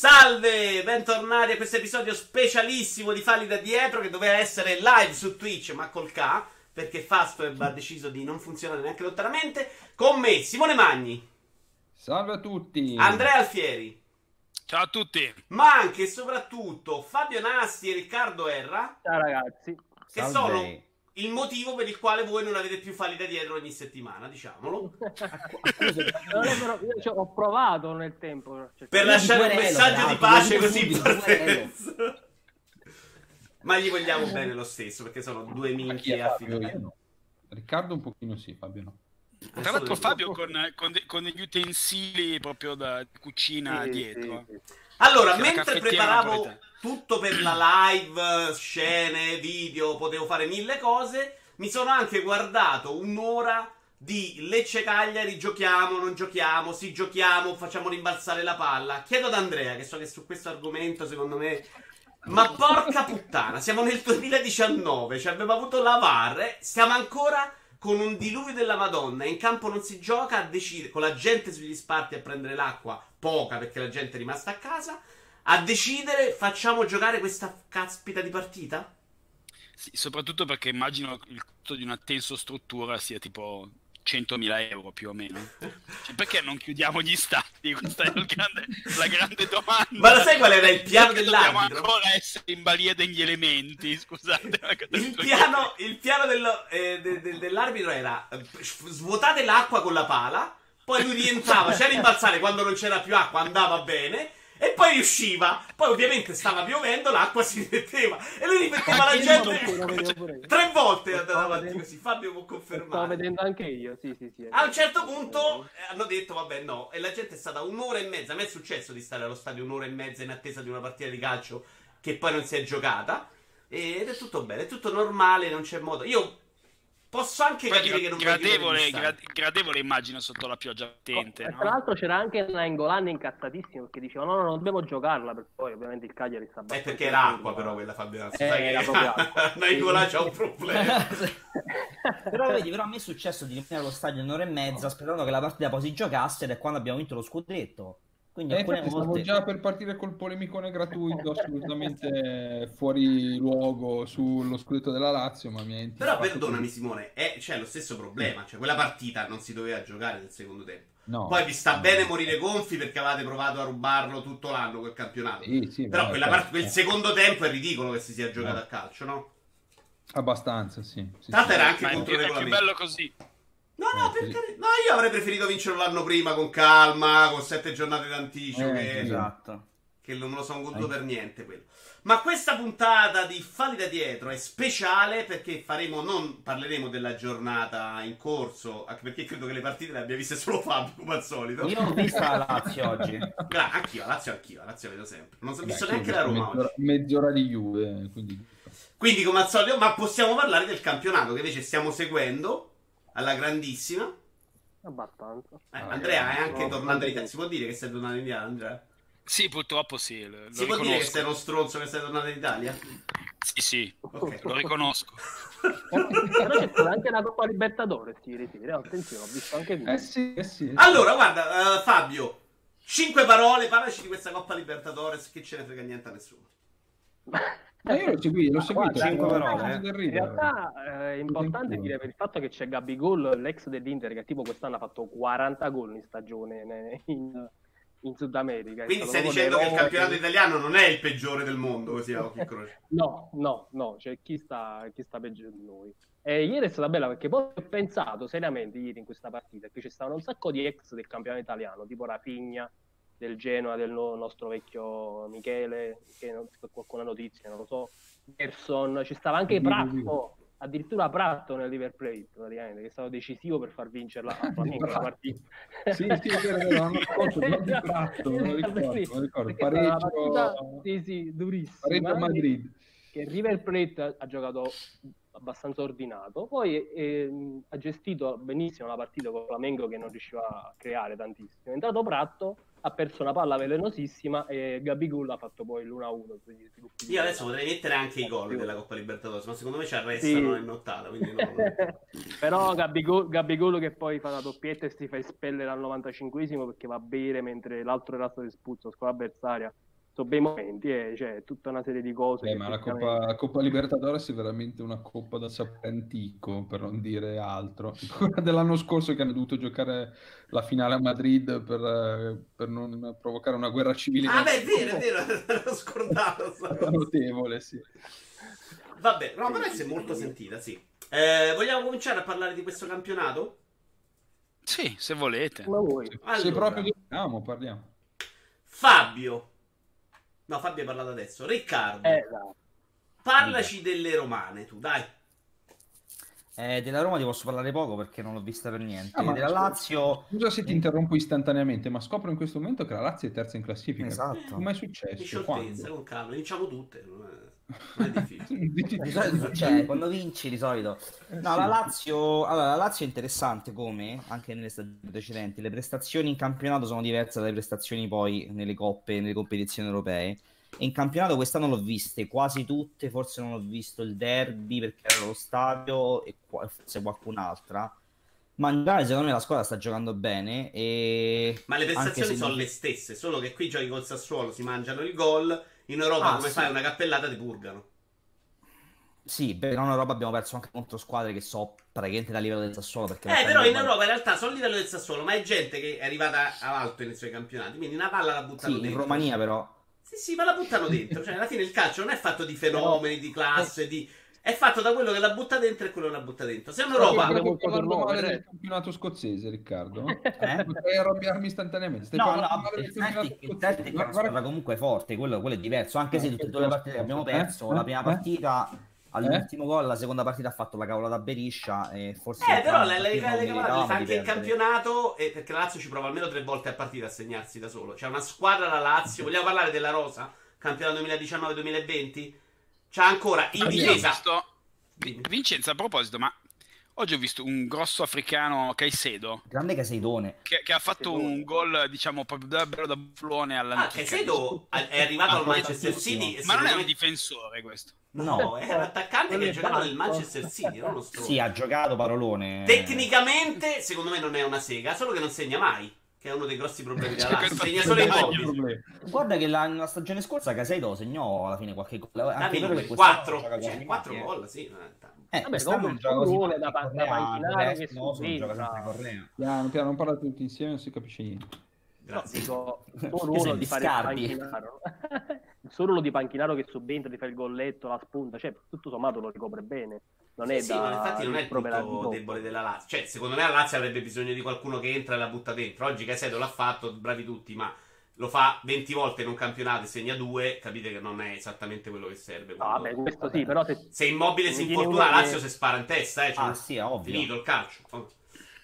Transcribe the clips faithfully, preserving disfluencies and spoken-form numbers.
Salve, bentornati a questo episodio specialissimo di Falli da Dietro, che doveva essere live su Twitch ma col K, perché Fastweb ha deciso di non funzionare neanche lontanamente. Con me Simone Magni. Salve a tutti. Andrea Alfieri. Ciao a tutti. Ma anche e soprattutto Fabio Nasti e Riccardo Erra. Ciao ragazzi. Che Salve. sono il motivo per il quale voi non avete più Falli da Dietro ogni settimana, diciamolo. Io ho provato nel tempo. Cioè, per lasciare un messaggio di pace così importante. Ma gli vogliamo bene lo stesso, perché sono due minchie affidati. Riccardo un pochino sì, Fabio no. Tra l'altro Fabio con, con, con gli utensili proprio da cucina sì, dietro. Sì, sì. Allora, c'è mentre preparavo tutto per la live, scene, video, potevo fare mille cose, mi sono anche guardato un'ora di Lecce Cagliari, giochiamo, non giochiamo, sì giochiamo, facciamo rimbalzare la palla. Chiedo ad Andrea, che so che su questo argomento secondo me... Ma porca puttana, siamo nel duemiladiciannove, cioè abbiamo avuto la V A R, eh? Siamo ancora con un diluvio della Madonna, in campo non si gioca, a decidere, con la gente sugli sparti a prendere l'acqua, poca perché la gente è rimasta a casa, a decidere facciamo giocare questa caspita di partita? Sì, soprattutto perché immagino il costo di una tensostruttura sia tipo centomila euro più o meno. Cioè, perché non chiudiamo gli stadi? Questa è grande, la grande domanda. Ma lo sai qual era il piano dell'arbitro? Dobbiamo ancora essere in balia degli elementi, scusate. Il piano, il piano dello, eh, de, de, dell'arbitro era svuotate l'acqua con la pala, poi lui rientrava, c'era rimbalzare quando non c'era più acqua, andava bene, e poi riusciva. Poi ovviamente stava piovendo, l'acqua si metteva, e lui ripeteva la gente tre volte è andato avanti così. Fabio può confermare. Stavo vedendo anche io, sì, sì, sì. A un certo punto hanno detto, vabbè, no, e la gente è stata un'ora e mezza. A me è successo di stare allo stadio un'ora e mezza in attesa di una partita di calcio che poi non si è giocata, ed è tutto bene, è tutto normale, non c'è modo. Io... Posso anche poi capire gra- che non gradevole, gra- gradevole immagino sotto la pioggia attente. Oh, no? Tra l'altro c'era anche Nainggolan incazzatissimo che diceva no, no, non dobbiamo giocarla, perché poi ovviamente il Cagliari sta battendo. È perché era acqua però quella Fabio. Eh, Nainggolan c'ha un problema. Però vedi, però a me è successo di rimanere allo stadio un'ora e mezza sperando che la partita poi si giocasse, ed è quando abbiamo vinto lo scudetto. Quindi eh, volte... stavo già per partire col polemicone gratuito assolutamente fuori luogo sullo scudetto della Lazio, ma mi però perdonami tutto. Simone, è, c'è lo stesso problema, cioè quella partita non si doveva giocare nel secondo tempo. No, poi vi sta no, bene no. morire gonfi perché avevate provato a rubarlo tutto l'anno quel campionato, sì, sì, però beh, quella part- quel secondo tempo è ridicolo che si sia giocato no. a calcio, no? Abbastanza, sì, sì, tanto sì. Era anche ma contro il regolamento, è più bello così. No, no, perché no, io avrei preferito vincere l'anno prima con calma, con sette giornate d'anticipo. Eh, esatto. Che non me lo sono goduto eh. per niente quello. Ma questa puntata di Falli da Dietro è speciale perché faremo, non parleremo della giornata in corso, anche perché credo che le partite le abbia viste solo Fabio, come al solito. Io ho visto la Lazio oggi. Gra- anch'io, la Lazio, anch'io, la Lazio vedo sempre. Non ho visto Beh, neanche la Roma mezz'ora, oggi. Mezz'ora di Juve, quindi. Quindi, come al solito, ma possiamo parlare del campionato che invece stiamo seguendo alla grandissima. Abbastanza. Eh, Andrea è anche tornato in Italia. Si può dire che sei tornato in Italia, Andrea? Sì, purtroppo sì. Lo, si lo può riconosco. dire che sei uno stronzo che sei tornato in Italia? Sì, sì, okay. Lo riconosco. Però c'è stata anche una Coppa Libertadores, si ritira, attenzione, ho visto anche lui. Eh sì, eh sì. Allora, guarda, uh, Fabio, cinque parole, parlaci di questa Coppa Libertadores, che ce ne frega niente a nessuno. Ma io lo seguito, lo seguito. Guarda, parole, eh. In realtà è eh, importante dire per il fatto che c'è Gabigol, l'ex dell'Inter, che tipo quest'anno ha fatto quaranta gol in stagione in, in Sud America. Quindi stai dicendo che il campionato che... italiano non è il peggiore del mondo, così a occhi in croce. No, no, no, cioè chi sta, chi sta peggio di noi. E ieri è stata bella perché poi ho pensato seriamente ieri in questa partita che ci stavano un sacco di ex del campionato italiano, tipo Rapigna del Genoa, del nostro vecchio Michele, che non, qualcuna notizia, non lo so, Gerson, ci stava anche Pratto, addirittura Pratto nel River Plate, praticamente, che è stato decisivo per far vincere la, la partita. Sì, sì, è vero, l'anno scorso, di Pratto, non lo ricordo, sì, non ricordo. Pareggio, partita, sì, sì, durissimo. Pareggio a Madrid. Che River Plate ha giocato abbastanza ordinato, poi eh, ha gestito benissimo la partita con Flamengo che non riusciva a creare tantissimo, è entrato Pratto, ha perso una palla velenosissima e Gabigol ha fatto poi l'uno a uno. Io adesso potrei mettere anche i gol della Coppa Libertadores, ma secondo me ci arrestano sì. in nottata, quindi no, non... Però Gabigol, Gabigol che poi fa la doppietta e si fa espellere al novantacinquesimo perché va a bere mentre l'altro era stato espulso, squadra avversaria. Sono bei momenti, eh, cioè tutta una serie di cose. Beh, che ma praticamente... la, Coppa, la Coppa Libertadores è veramente una coppa da sapere antico, per non dire altro. Quella dell'anno scorso che hanno dovuto giocare la finale a Madrid per, per non provocare una guerra civile. Ah beh, è vero, è vero, l'ho scordato. Notevole, sì. Vabbè, Roma no, adesso sì, è molto sì. sentita, sì. Eh, vogliamo cominciare a parlare di questo campionato? Sì, se volete. Ma voi. Allora. Se proprio parliamo, parliamo. Fabio. No, Fabio ha parlato adesso. Riccardo, eh, parlaci delle romane, tu, dai. Eh, della Roma ti posso parlare poco perché non l'ho vista per niente. Ah, della Lazio... Scusa se ti interrompo istantaneamente, ma scopro in questo momento che la Lazio è terza in classifica. Esatto. Come è successo? Scioltezza, non cavolo, vinciamo tutte. Non è, non è difficile. Di solito succede, quando vinci di solito. No, la Lazio... Allora, la Lazio è interessante come, anche nelle stagioni precedenti, le prestazioni in campionato sono diverse dalle prestazioni poi nelle coppe, nelle competizioni europee. E in campionato quest'anno l'ho viste quasi tutte, forse non ho visto il derby perché era lo stadio e forse qualcun'altra, ma in generale secondo me la squadra sta giocando bene e... Ma le prestazioni sono non... le stesse, solo che qui giochi col Sassuolo, si mangiano il gol, in Europa ah, come sì. fai una cappellata ti purgano. Sì, però in Europa abbiamo perso anche contro squadre che so praticamente dal livello del Sassuolo perché eh però in Europa male. In realtà sono il livello del Sassuolo, ma è gente che è arrivata all'alto nei suoi campionati, quindi una palla la buttano sì, dentro. In Romania però Sì, sì, ma la buttano dentro. Cioè, alla fine il calcio non è fatto di fenomeni, di classe, di... è fatto da quello che la butta dentro e quello che la butta dentro. Se è una roba... Stai parlando male del campionato scozzese, Riccardo. Eh? Potrei arrabbiarmi istantaneamente. Stai no, no, male del campionato scozzese. Il Celtic comunque è forte, quello, quello è diverso. Anche eh, se tutte e due le partite che abbiamo perso, eh? la prima eh? partita... all'ultimo eh? gol, la seconda partita ha fatto la cavolata Beriscia e forse eh però la cavolata fa anche il campionato e perché la Lazio ci prova almeno tre volte a partita a segnarsi da solo, c'è una squadra la Lazio. Vogliamo parlare della rosa? Campionato duemiladiciannove duemilaventi c'ha ancora in difesa visto... Vincenzo, a proposito, ma oggi ho visto un grosso africano, Caicedo, grande Caseidone, che, che ha fatto Caseidone. un gol, diciamo, proprio davvero da buffone alla... Ah, Caicedo è arrivato al Manchester City. Ma non è un difensore questo? No, è un attaccante che ha giocato nel Manchester City, non lo so. Sì, ha giocato parolone. Tecnicamente, secondo me non è una sega, solo che non segna mai, che è uno dei grossi problemi della Lazio. Segna solo i gol. Guarda che la, la stagione scorsa Caicedo segnò alla fine qualche gol, anche vero che quattro, cioè quattro gol, sì, eh, vabbè, come un gioco da panchinare che correa. Piano piano, non parlate tutti insieme, non si capisce niente. Grazie. No, il suo ruolo di fare scardi. il panchinaro il suo ruolo di panchinaro che subentra, di fare il golletto, la spunta, cioè tutto sommato lo ricopre bene, non è sì, da sì, ma infatti non è il punto debole della Lazio, cioè secondo me la Lazio avrebbe bisogno di qualcuno che entra e la butta dentro. Oggi Caicedo l'ha fatto, bravi tutti, ma lo fa venti volte in un campionato e segna due, capite che non è esattamente quello che serve quando... Vabbè, questo sì, però se, se Immobile si infortuna la Lazio che... si spara in testa, eh, cioè, ah, sì, è ovvio. Finito il calcio. Oh.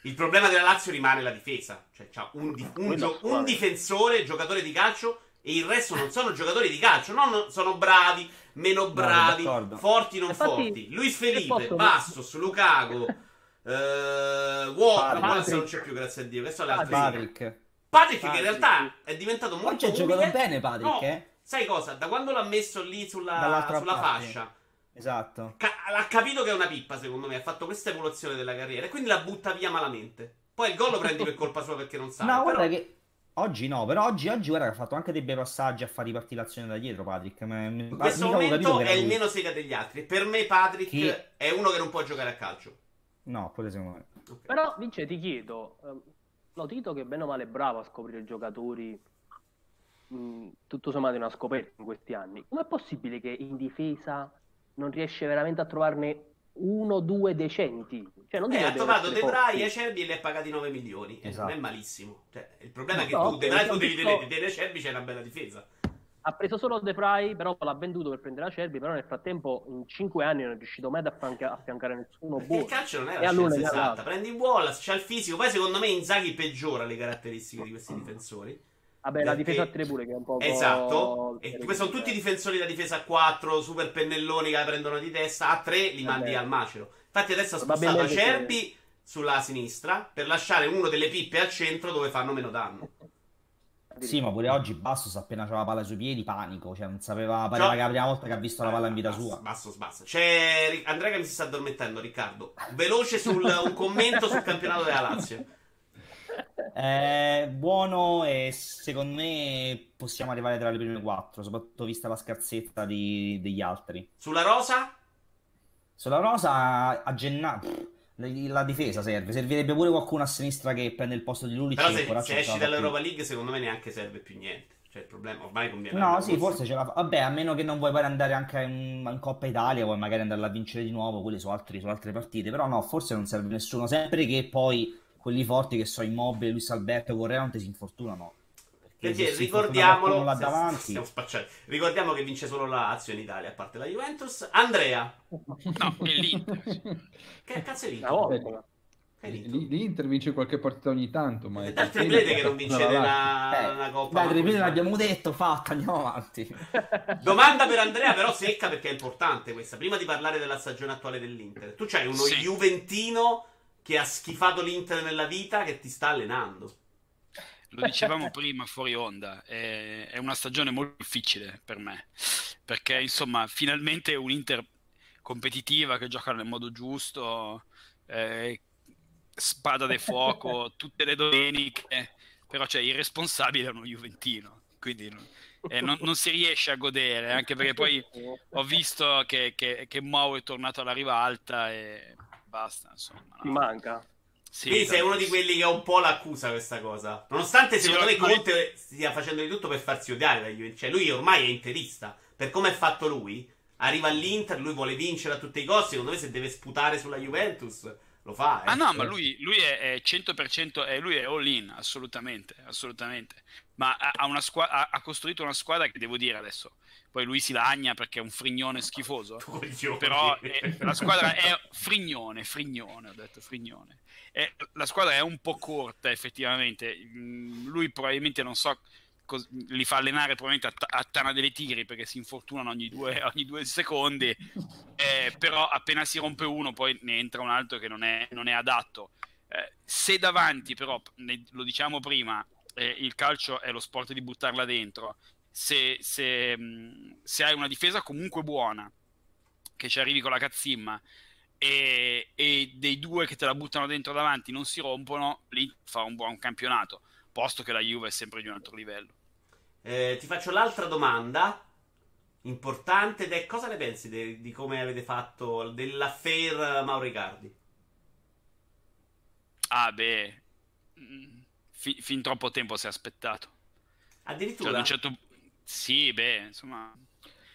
Il problema della Lazio rimane la difesa, cioè c'ha un, di un, gio un difensore, giocatore di calcio, e il resto non sono giocatori di calcio, non sono bravi, meno bravi, no, forti non infatti, forti. Luis Felipe, posso... Bastos, Lukaku, eh, Walker, adesso non c'è più grazie a Dio, questo è l'altro. Patric. Patric che in realtà è diventato molto... Oggi ha giocato bene Patric, no, eh? Sai cosa? Da quando l'ha messo lì sulla, sulla fascia... Esatto. Ca ha capito che è una pippa, secondo me. Ha fatto questa evoluzione della carriera e quindi la butta via malamente. Poi il gol lo prendi per colpa sua perché non sa. No, però... guarda che oggi no, però oggi, oggi guarda che ha fatto anche dei bei passaggi a fare ripartizione da dietro Patric. Ma... In questo momento è il meno sega degli altri. Per me Patric che... è uno che non può giocare a calcio. No, quello secondo me. Okay. Però Vince ti chiedo, lo Tito che bene o male è bravo a scoprire i giocatori, mh, tutto sommato è una scoperta in questi anni. Com'è possibile che in difesa non riesce veramente a trovarne uno, due decenti? Cioè, non eh, ha trovato De Vrij e Acerbi e li ha pagati nove milioni. Esatto. Non è malissimo. Cioè, il problema no, è che no, tu, De Vrij, tu devi vedere De Acerbi, c'è una bella difesa. Ha preso solo De Vrij, però l'ha venduto per prendere Acerbi. Però nel frattempo, in cinque anni, non è riuscito mai ad affiancare nessuno. Perché buono. Il calcio non è la scienza esatta. Prendi Wallace, c'ha il fisico. Poi, secondo me, Inzaghi peggiora le caratteristiche di questi difensori. Vabbè, perché... la difesa a tre pure che è un po'... Esatto, e sono tutti difensori da difesa a quattro, super pennelloni che la prendono di testa, a tre li mandi Vabbè. al macero. Infatti adesso ha spostato Acerbi sulla sinistra per lasciare uno delle pippe al centro dove fanno meno danno. Sì, ma pure oggi Bastos appena c'era la palla sui piedi, panico, cioè non sapeva, pareva che la prima volta che ha visto la palla in vita Bastos, sua. Bastos, Bastos. C'è Andrea che mi si sta addormentando, Riccardo. Veloce sul un commento sul campionato della Lazio. Eh, buono, e secondo me possiamo arrivare tra le prime quattro, soprattutto vista la scarsezza di, degli altri. Sulla rosa? Sulla rosa a gennaio la difesa serve, servirebbe pure qualcuno a sinistra che prende il posto di Lulic. Però se, se esci dall'Europa League secondo me neanche serve più niente, cioè il problema ormai conviene. No, sì, forse ce la fa. Vabbè, a meno che non vuoi poi andare anche in, in Coppa Italia, vuoi magari andare a vincere di nuovo, quelle su, altri, su altre partite. Però no, forse non serve nessuno, sempre che poi quelli forti che so Immobile, Luis Alberto, Correa non ti si infortunano. Perché, perché ricordiamolo, là davanti. Siamo spacciati. Ricordiamo che vince solo la Lazio in Italia, a parte la Juventus. Andrea, no, è l'Inter. Che cazzo è l'Inter? No, l'Inter vince qualche partita ogni tanto, ma è dal triplete che non vince la, la, eh, la Coppa. Dai, triplete l'abbiamo detto, fatta, andiamo avanti. Domanda per Andrea, però secca, perché è importante questa. Prima di parlare della stagione attuale dell'Inter, tu c'hai uno sì. Juventino che ha schifato l'Inter nella vita, che ti sta allenando. Lo dicevamo prima fuori onda, è, è una stagione molto difficile per me, perché insomma finalmente è un'Inter competitiva che gioca nel modo giusto, eh, spada de fuoco tutte le domeniche, però cioè, il responsabile è uno juventino, quindi eh, non, non si riesce a godere, anche perché poi ho visto che, che, che Mau è tornato alla ribalta e basta, insomma. Ti no. manca. Sì, quindi sei uno di quelli che ha un po' l'accusa questa cosa. Nonostante secondo me Conte stia facendo di tutto per farsi odiare da Juventus. Cioè lui ormai è interista. Per come è fatto lui, arriva all'Inter, lui vuole vincere a tutti i costi. Secondo me se deve sputare sulla Juventus lo fa. Eh. Ah no, ma lui, lui è, è cento per cento, è, lui è all in, assolutamente, assolutamente. Ma ha, una squadra, ha costruito una squadra che devo dire adesso. Poi lui si lagna perché è un frignone schifoso. Coglione. Però eh, la squadra è frignone, frignone, ho detto frignone. E la squadra è un po' corta effettivamente. Mm, lui probabilmente, non so, li fa allenare probabilmente a, a Tana delle Tigri perché si infortunano ogni due, ogni due secondi. Eh, però appena si rompe uno poi ne entra un altro che non è, non è adatto. Eh, se davanti però, ne, lo diciamo prima, eh, il calcio è lo sport di buttarla dentro. Se, se, se hai una difesa comunque buona, che ci arrivi con la cazzimma, e, e dei due che te la buttano dentro davanti non si rompono, lì fa un buon campionato, posto che la Juve è sempre di un altro livello. Eh, ti faccio l'altra domanda importante, ed è cosa ne pensi de, di come avete fatto dell'affair Mauro Icardi? Ah beh, fin, fin troppo tempo si è aspettato. Addirittura? Cioè, certo... Sì, beh, insomma,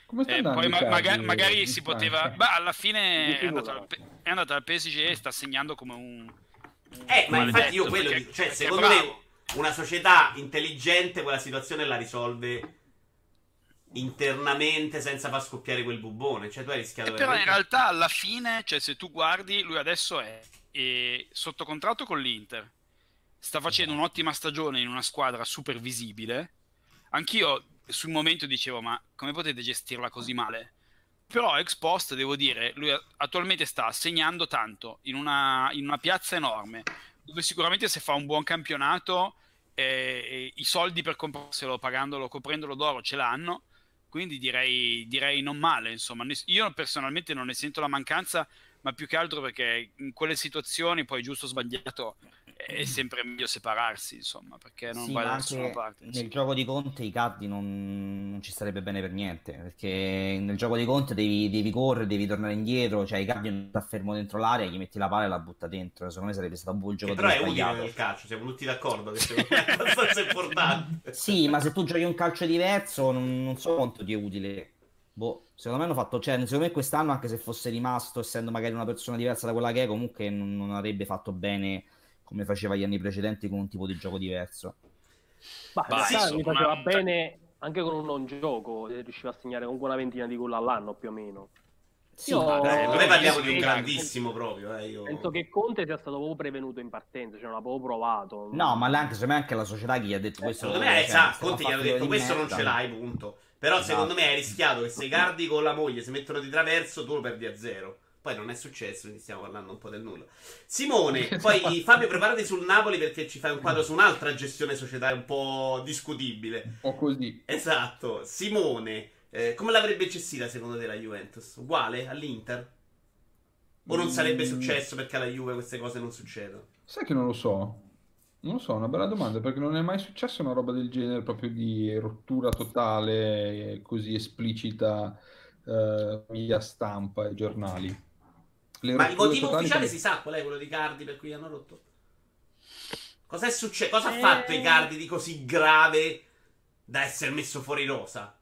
come sta eh, poi ma magari, magari si poteva. Beh, alla fine è andato al, è andato al P S G e sta segnando come un. Eh, un ma infatti io quello perché, dico, cioè, secondo me una società intelligente quella situazione la risolve internamente senza far scoppiare quel bubbone. Cioè, tu hai rischiato. Eh, però in realtà alla fine, cioè, se tu guardi, lui adesso è, è sotto contratto con l'Inter, sta facendo un'ottima stagione in una squadra super visibile. Anch'io sul momento dicevo, ma come potete gestirla così male? Però ex post, devo dire, lui attualmente sta segnando tanto in una, in una piazza enorme, dove sicuramente se fa un buon campionato eh, i soldi per comprarselo, pagandolo, coprendolo d'oro, ce l'hanno, quindi direi, direi non male, insomma. Io personalmente non ne sento la mancanza, ma più che altro perché in quelle situazioni, poi giusto o sbagliato, è sempre meglio separarsi, insomma, perché non sì, va da nessuna parte. Nel gioco di Conte Icardi non, non ci starebbe bene per niente, perché nel gioco di Conte devi, devi correre, devi tornare indietro, cioè Icardi non sta fermo dentro l'area, gli metti la palla e la butta dentro, secondo me sarebbe stato un buon gioco. Che però è utile nel calcio, siamo tutti d'accordo che secondo me è abbastanza importante. Sì, ma se tu giochi un calcio diverso non, non so quanto ti è utile. Boh, secondo me hanno fatto, cioè, secondo me quest'anno anche se fosse rimasto, essendo magari una persona diversa da quella che è, comunque non, non avrebbe fatto bene come faceva gli anni precedenti con un tipo di gioco diverso. Ma in realtà mi faceva una... bene anche con un non gioco, riusciva a segnare comunque una ventina di gol all'anno più o meno. Sì, io... eh, noi parliamo di un grandissimo proprio. Eh, io... Penso che Conte sia stato proprio prevenuto in partenza, cioè non l'ha proprio provato. No, ma anche, secondo me anche la società gli ha detto eh, questo. Secondo me, esatto, Conte gli ha detto questo merda, non ce l'hai, punto. Però esatto, secondo me hai rischiato che se Icardi con la moglie si mettono di traverso, tu lo perdi a zero. Poi non è successo, quindi stiamo parlando un po' del nulla. Simone, poi Fabio, preparati sul Napoli perché ci fai un quadro su un'altra gestione societaria un po' discutibile. Un po' così. Esatto. Simone... Eh, come l'avrebbe gestita secondo te la Juventus? Uguale all'Inter? O non sarebbe successo perché alla Juve queste cose non succedono? Sai che non lo so. Non lo so, una bella domanda, perché non è mai successa una roba del genere, proprio di rottura totale, così esplicita eh, via stampa e giornali. Le Ma il motivo ufficiale per... si sa qual è, quello di Icardi per cui hanno rotto? Cosa è successo? Cosa eh... ha fatto Icardi di così grave da essere messo fuori rosa?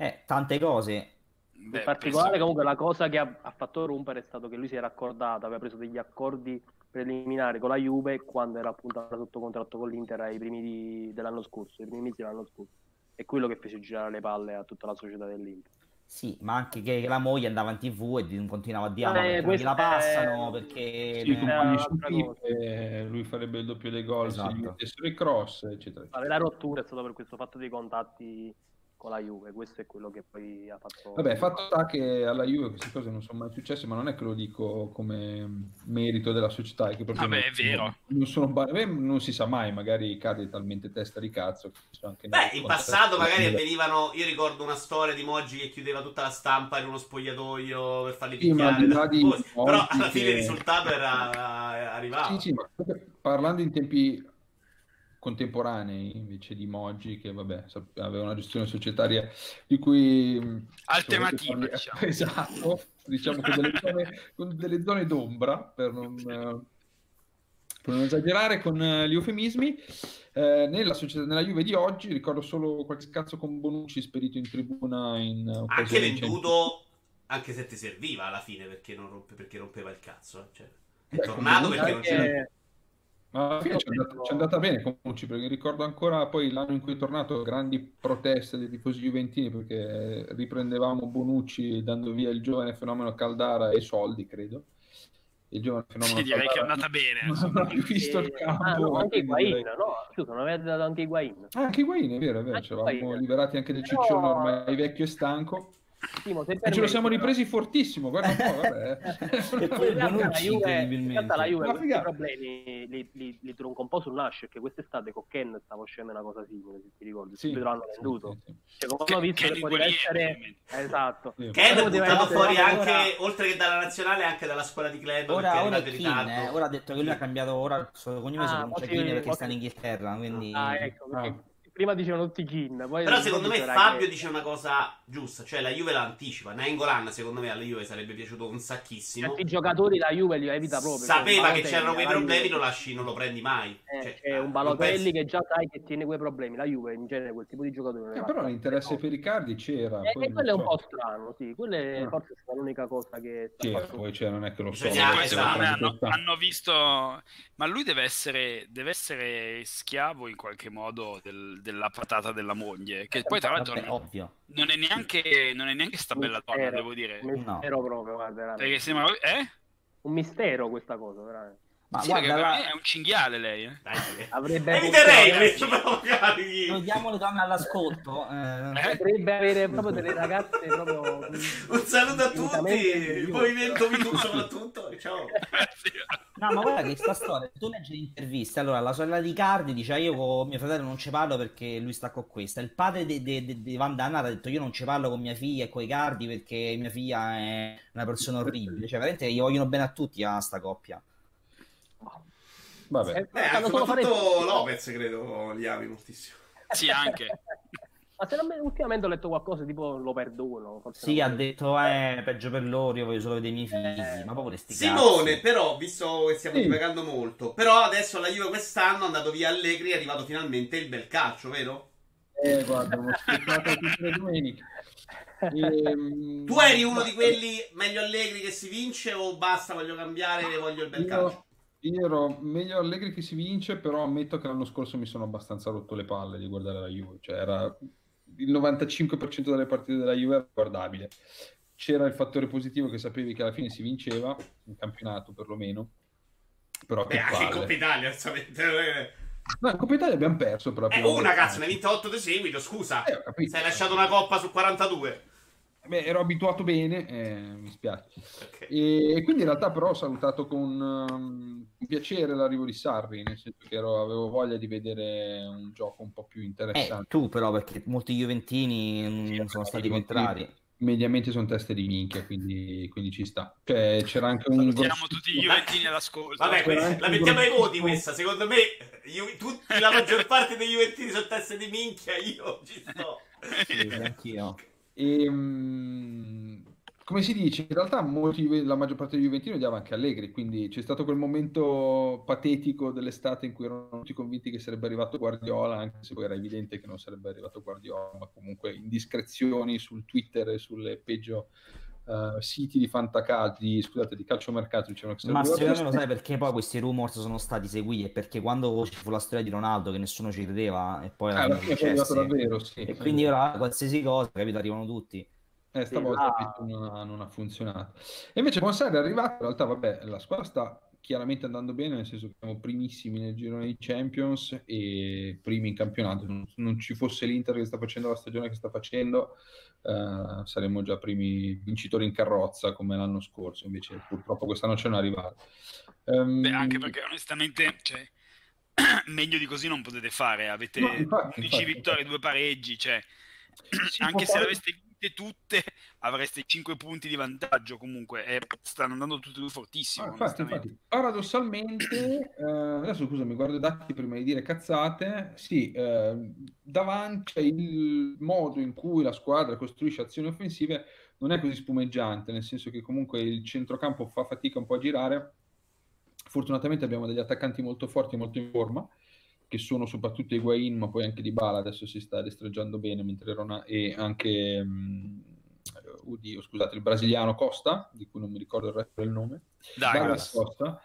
Eh, tante cose. Beh, in particolare penso... comunque la cosa che ha, ha fatto rompere è stato che lui si era accordato, aveva preso degli accordi preliminari con la Juve quando era appunto sotto contratto con l'Inter ai primi di, dell'anno scorso, i primi mesi dell'anno scorso. È quello che fece girare le palle a tutta la società dell'Inter. Sì, ma anche che la moglie andava in TV e continuava a dire eh, perché la passano, è... perché sì, le... eh, lui farebbe il doppio dei gol, esatto, i cross, eccetera, eccetera. La rottura è stata per questo fatto dei contatti con la Juve, questo è quello che poi ha fatto. Vabbè, fatto sta che alla Juve queste cose non sono mai successe, ma non è che lo dico come merito della società, è che proprio vabbè, non, è vero. Non, sono, non si sa mai, magari cade talmente testa di cazzo. Anche beh, in passato magari avvenivano, io ricordo una storia di Moggi che chiudeva tutta la stampa in uno spogliatoio per farli picchiare, sì, da... di... però alla fine che... il risultato era arrivato. Sì, sì, ma parlando in tempi contemporanei invece di Moggi, che vabbè aveva una gestione societaria di cui alternativa, diciamo. Esatto, diciamo con delle zone, con delle zone d'ombra per non, per non esagerare con gli eufemismi. Eh, nella società, nella Juve di oggi ricordo solo qualche cazzo con Bonucci sperito in tribuna in anche venduto, anche se ti serviva alla fine perché non rompe, perché rompeva il cazzo, cioè, è beh, tornato perché non c'era. Ma alla fine c'è andata, andata bene comunque, perché ricordo ancora poi l'anno in cui è tornato grandi proteste dei tifosi juventini perché riprendevamo Bonucci dando via il giovane fenomeno Caldara e soldi, credo. Il giovane fenomeno sì, direi Caldara, che è andata bene. Non ha più visto il campo. Ah, no, anche Higuain, direi... no? Scusa, non aveva dato anche Higuain. Ah, anche Higuain, è vero, è vero. Ci eravamo liberati anche del Però... ciccione ormai vecchio e stanco. Simo, se e ce lo siamo ripresi fortissimo, guarda un po', vabbè. E poi Bonucci, in realtà la Juve, in realtà la Juve questi problemi li, li, li tronca un po' sul nascere, perché quest'estate con Ken stava uscendo una cosa simile, se ti ricordi, sì, lo hanno venduto. Sì, sì. Cioè, come ho visto che, che poteva essere... Esatto. Sì. Ken è buttato fuori anche, ora... oltre che dalla nazionale, anche dalla scuola di club. Ora, ora, Kin, eh, ora ha detto che lui ha cambiato ora il suo cognome, ah, non c'è Kin perché sta in Inghilterra, quindi... Ah, ecco, prima dicevano tutti Kin, poi però secondo me Fabio che... dice una cosa giusta, cioè la Juve la anticipa. Nainggolan secondo me alla Juve sarebbe piaciuto un sacchissimo. I giocatori la Juve li evita proprio. Sapeva che c'erano quei problemi, lo lasci, non lo prendi mai. Eh, cioè, è un Balotelli che già sai che tiene quei problemi, la Juve in genere quel tipo di giocatore. Eh, però l'interesse per Icardi c'era. Eh, e quello è un po' strano, sì, quella è ah. forse è l'unica cosa che c'era, poi c'era, non è che lo so. Cioè, eh, esatto. hanno, hanno visto, ma lui deve essere deve essere schiavo in qualche modo del della patata della moglie, che poi tra l'altro non, non è neanche non è neanche sta bella donna, devo dire, no. proprio, guarda, perché sembra eh? un mistero questa cosa veramente. Ma sì, guarda, la... è un cinghiale lei, eh. Dai, avrebbe eviterei non diamo le donne all'ascolto, eh, eh? Potrebbe avere proprio delle ragazze proprio un saluto a tutti, il movimento MeToo soprattutto, ciao. No, ma guarda che sta storia, tu leggi l'intervista, allora la sorella di Icardi dice io con mio fratello non ci parlo perché lui sta con questa, il padre di de, de, de Van Damme ha detto io non ci parlo con mia figlia e con Icardi perché mia figlia è una persona orribile, cioè veramente gli vogliono bene a tutti a sta coppia. Vabbè, eh, eh, soprattutto fare... Lopez credo li ami moltissimo. Sì, anche. Ma se non me... ultimamente ho letto qualcosa tipo lo perdono. Sì, ha detto eh, peggio per loro, io voglio solo vedere i miei figli. Eh, ma proprio sti Simone, cazzi. Però, visto che stiamo sì. divagando molto, però adesso la Juve quest'anno è andato via Allegri, è arrivato finalmente il bel calcio, vero? Eh, guarda, ho aspettato tutte le domeniche. E... Tu eri uno di quelli meglio Allegri che si vince o basta, voglio cambiare e voglio il bel io... calcio? Io ero meglio Allegri che si vince, però ammetto che l'anno scorso mi sono abbastanza rotto le palle di guardare la Juve, cioè era il novantacinque per cento delle partite della Juve era guardabile, c'era il fattore positivo che sapevi che alla fine si vinceva, in campionato perlomeno, però beh, che anche palle. In Coppa Italia, sapete... No, in Coppa Italia abbiamo perso per la prima eh, volta. Oh, ragazzo, ne hai vinto otto di seguito, scusa, eh, capito, sei lasciato una coppa su quarantadue. Beh, ero abituato bene, eh, mi spiace. Okay. E, e quindi in realtà però ho salutato con um, piacere l'arrivo di Sarri, nel senso che ero, avevo voglia di vedere un gioco un po' più interessante. Eh, tu però, perché molti Juventini sì, sono stati contrari. Mediamente sono teste di minchia, quindi, quindi ci sta. Cioè, c'era anche un... Salutiamo tutti gli Juventini all'ascolto. Vabbè, questa, la mettiamo ai voti questa, secondo me io, tutti, la maggior parte degli Juventini sono teste di minchia, io ci sto. Sì, anch'io. E, um, come si dice, in realtà molti, la maggior parte degli Juventini odiava anche Allegri, quindi c'è stato quel momento patetico dell'estate in cui erano tutti convinti che sarebbe arrivato Guardiola, anche se poi era evidente che non sarebbe arrivato Guardiola, ma comunque indiscrezioni sul Twitter e sulle peggio uh, siti di fantacalcio, di, scusate, di calciomercato dicevano che sarebbe... Ma secondo me lo sai perché poi questi rumors sono stati seguiti, e perché quando ci fu la storia di Ronaldo che nessuno ci credeva e poi ah, alla fine è arrivato davvero, sì. E quindi ora qualsiasi cosa, capito, arrivano tutti. Eh, stavolta ah. non, ha, non ha funzionato. E invece Bonsari è arrivato, in realtà vabbè, la squadra sta chiaramente andando bene, nel senso che siamo primissimi nel girone di Champions e primi in campionato. Non, non ci fosse l'Inter che sta facendo la stagione che sta facendo, eh, saremmo già primi vincitori in carrozza come l'anno scorso, invece purtroppo quest'anno c'è una rivale. Um... Beh, anche perché onestamente cioè, meglio di così non potete fare, avete no, infatti, undici infatti, vittorie, infatti. due pareggi, cioè, anche se fare... aveste tutte avreste cinque punti di vantaggio, comunque eh, stanno andando tutti e due fortissimo. Ah, infatti, infatti. Paradossalmente eh, adesso scusami, guardo i dati prima di dire cazzate. Sì, eh, davanti il modo in cui la squadra costruisce azioni offensive non è così spumeggiante, nel senso che comunque il centrocampo fa fatica un po' a girare. Fortunatamente abbiamo degli attaccanti molto forti, molto in forma, che sono soprattutto Higuain, ma poi anche Dybala adesso si sta destreggiando bene, mentre Rona e anche um, oddio, scusate, il brasiliano Costa, di cui non mi ricordo il resto del nome, Douglas Costa,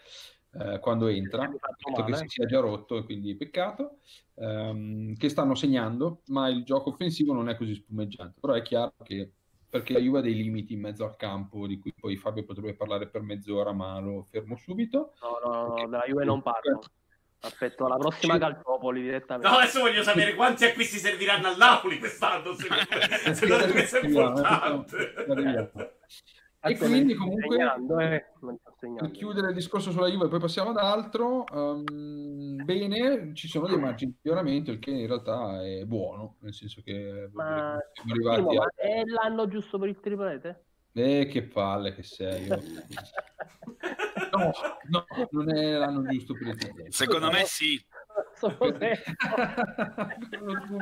eh, quando entra, detto che si sia già rotto e quindi peccato, um, che stanno segnando, ma il gioco offensivo non è così spumeggiante. Però è chiaro che perché la Juve ha dei limiti in mezzo al campo, di cui poi Fabio potrebbe parlare per mezz'ora, ma lo fermo subito. No, no, no, della Juve non parlo. Aspetto alla prossima Calciopoli direttamente. No, adesso voglio sapere quanti acquisti serviranno al Napoli quest'anno, se non questo è importante. E quindi comunque eh, per chiudere il discorso sulla Juve, poi passiamo ad altro. Um, bene, ci sono dei margini di miglioramento, il che in realtà è buono, nel senso che ma... siamo arrivati sì, ma a... è l'anno giusto per il triplete? Eh, che palle che sei. No, no, non è l'anno giusto per il tempo. Secondo me sì. Sono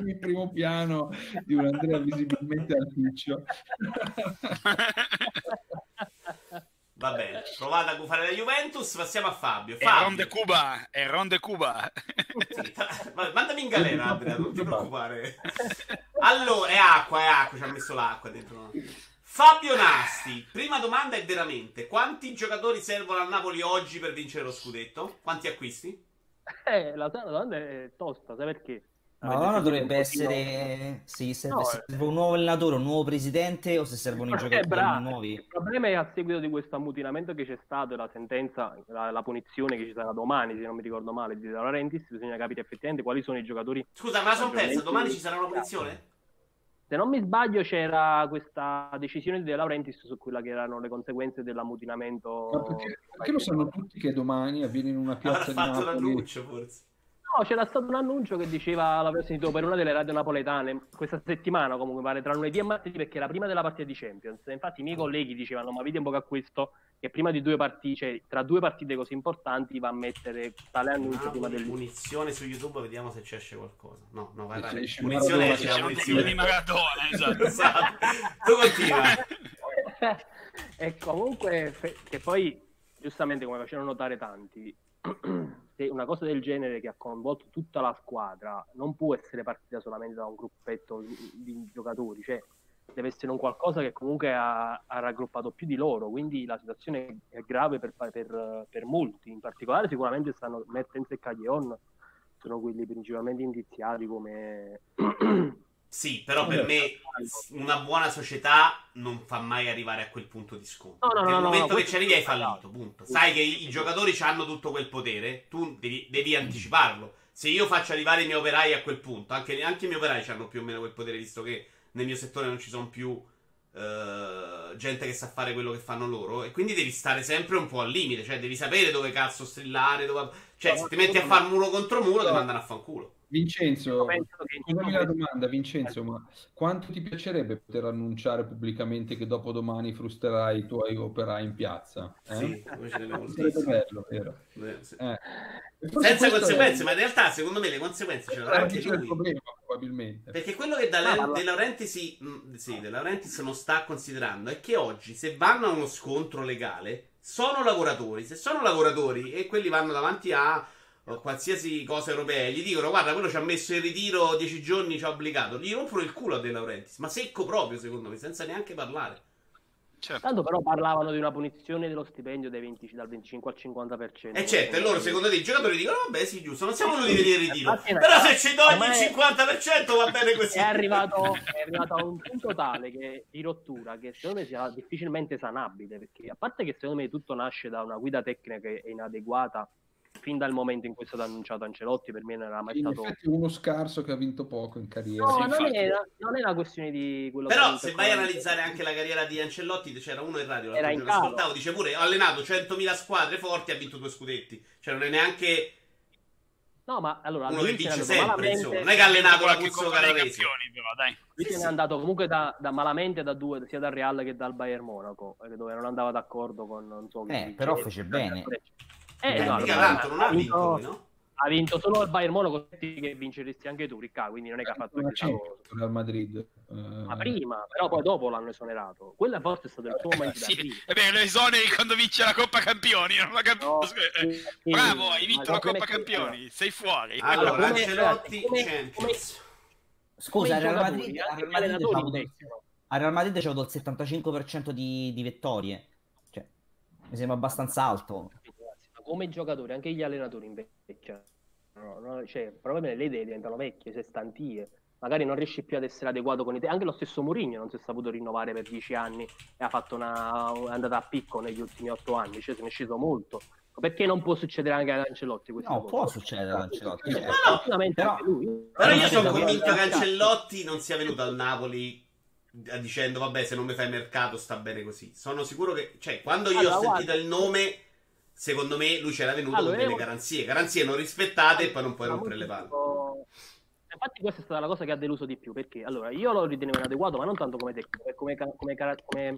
il primo piano di un Andrea visibilmente al piccio. Va bene, provate a gufare la Juventus, passiamo a Fabio. Fabio. È Ronde Cuba, è Ronde Cuba. Mandami in galera, Andrea, non ti preoccupare. Allora, è acqua, è acqua, ci ha messo l'acqua dentro. Fabio Nasti, prima domanda è veramente: quanti giocatori servono al Napoli oggi per vincere lo scudetto? Quanti acquisti? Eh, la domanda è tosta, sai perché? Ma allora dovrebbe essere sì, serve, no, serve un nuovo allenatore, un nuovo presidente, o se servono i giocatori bravo, nuovi? Il problema è a seguito di questo ammutinamento che c'è stato e la sentenza, la, la punizione che ci sarà domani, se non mi ricordo male, di De Laurentiis, bisogna capire effettivamente quali sono i giocatori. Scusa, ma la sono persa, domani ci sarà una punizione? Se non mi sbaglio c'era questa decisione di De Laurentiis su quella che erano le conseguenze dell'ammutinamento. Ma perché, perché lo sanno tutti che domani avviene in una piazza allora, di Napoli? Fatto l'annuncio forse. No, c'era stato un annuncio che diceva, l'avevo sentito per una delle radio napoletane questa settimana, comunque pare tra lunedì e martedì, perché era prima della partita di Champions. Infatti i miei colleghi dicevano, ma vedi un po' a questo, che prima di due partite, cioè tra due partite così importanti va a mettere tale annuncio prima del... Punizione su YouTube, vediamo se ci esce qualcosa. No, no, vai, vai. Punizione esce, punizione di Maradona, esatto. Esatto. Tu continua. E comunque, che poi, giustamente come facevano notare tanti, se una cosa del genere che ha coinvolto tutta la squadra non può essere partita solamente da un gruppetto di giocatori, cioè deve essere un qualcosa che comunque ha, ha raggruppato più di loro, quindi la situazione è grave per, per, per molti, in particolare sicuramente stanno Mertens e Caglion, sono quelli principalmente indiziati come Sì, però per me una buona società non fa mai arrivare a quel punto di scontro. No, no, nel no, momento no, che ci arrivi hai fallito, punto. Sai che i, i giocatori hanno tutto quel potere, tu devi, devi anticiparlo. Se io faccio arrivare i miei operai a quel punto, anche, anche i miei operai hanno più o meno quel potere, visto che nel mio settore non ci sono più eh, gente che sa fare quello che fanno loro, e quindi devi stare sempre un po' al limite, cioè devi sapere dove cazzo strillare, dove... cioè se ti metti a far muro contro muro ti mandano a fanculo. Vincenzo, scusami la domanda, Vincenzo, ma quanto ti piacerebbe poter annunciare pubblicamente che dopodomani frustrerai i tuoi operai in piazza? Eh? Sì, sarebbe bello, vero? Beh, sì. eh. Senza conseguenze, è... ma in realtà secondo me le conseguenze ce l'ha anche lui. Il problema, probabilmente. Perché quello che da no, De Laurentiis no. sì, De Laurentiis non sta considerando è che oggi se vanno a uno scontro legale sono lavoratori, se sono lavoratori e quelli vanno davanti a... o qualsiasi cosa europea, gli dicono guarda quello ci ha messo in ritiro dieci giorni, ci ha obbligato, gli rompono il culo a De Laurentiis, ma secco proprio secondo me, senza neanche parlare. Certo. Tanto però parlavano di una punizione dello stipendio dai venti, dal venticinque al cinquanta per cento. E certo, e loro secondo te i giocatori dicono vabbè sì giusto, non siamo venuti a vedere il ritiro, però se ci togli il cinquanta per cento va bene così. È arrivato, è arrivato a un punto tale che, di rottura che secondo me sia difficilmente sanabile, perché a parte che secondo me tutto nasce da una guida tecnica che è inadeguata fin dal momento in cui è stato annunciato Ancelotti. Per me non era mai in stato uno scarso che ha vinto poco in carriera. No, sì, non, è una, non è una questione di quello. Però che se vai a analizzare anche la carriera di Ancelotti, c'era uno in radio l'altro giorno che ascoltavo, dice pure ha allenato centomila squadre forti, ha vinto due scudetti, cioè non è neanche no, ma allora uno che vince sempre, insomma, non è che ha allenato la Cuzzo Carraresi. Lui se n'è andato comunque da, da malamente da due, sia dal Real che dal Bayern Monaco, dove non andava d'accordo con non so chi. Eh, però fece bene. Eh, Beh, no, no, tanto, non ha vinto, vinto no? Ha vinto solo il Bayern Monaco che vinceresti anche tu, Riccardo, quindi non è che ha fatto il Real Madrid. Ma prima, però poi dopo l'hanno esonerato. Quella forse è stato il suo momento. Sì, beh, lo esoneri quando vince la Coppa Campioni, non la cap- no, eh, sì, bravo, hai vinto la Coppa Campioni, sei fuori. Allora, allora come, Ancelotti, come, come, come, scusa, Real Madrid, al Real Madrid c'è avuto il settantacinque per cento di, di vittorie. Cioè, mi sembra abbastanza alto. Come giocatori, anche gli allenatori invecchiano, no, no, cioè probabilmente le idee diventano vecchie, sestantie, magari non riesci più ad essere adeguato con i te. Anche lo stesso Mourinho non si è saputo rinnovare per dieci anni e ha fatto una è andata a picco negli ultimi otto anni, cioè se ne è sceso molto. Perché non può succedere anche ad Ancelotti? No, cosa? Può succedere ad Ancelotti. Cioè, no, no, però, lui. Però io sono convinto che Ancelotti non sia venuto al Napoli dicendo vabbè se non mi fai mercato sta bene così. Sono sicuro che cioè quando io allora, ho sentito guarda, il nome... Secondo me lui c'era venuto allora, con delle garanzie, garanzie non rispettate e poi non puoi rompere le palle. Infatti questa è stata la cosa che ha deluso di più, perché allora io lo ritenevo inadeguato, ma non tanto come tecnico, come, come, come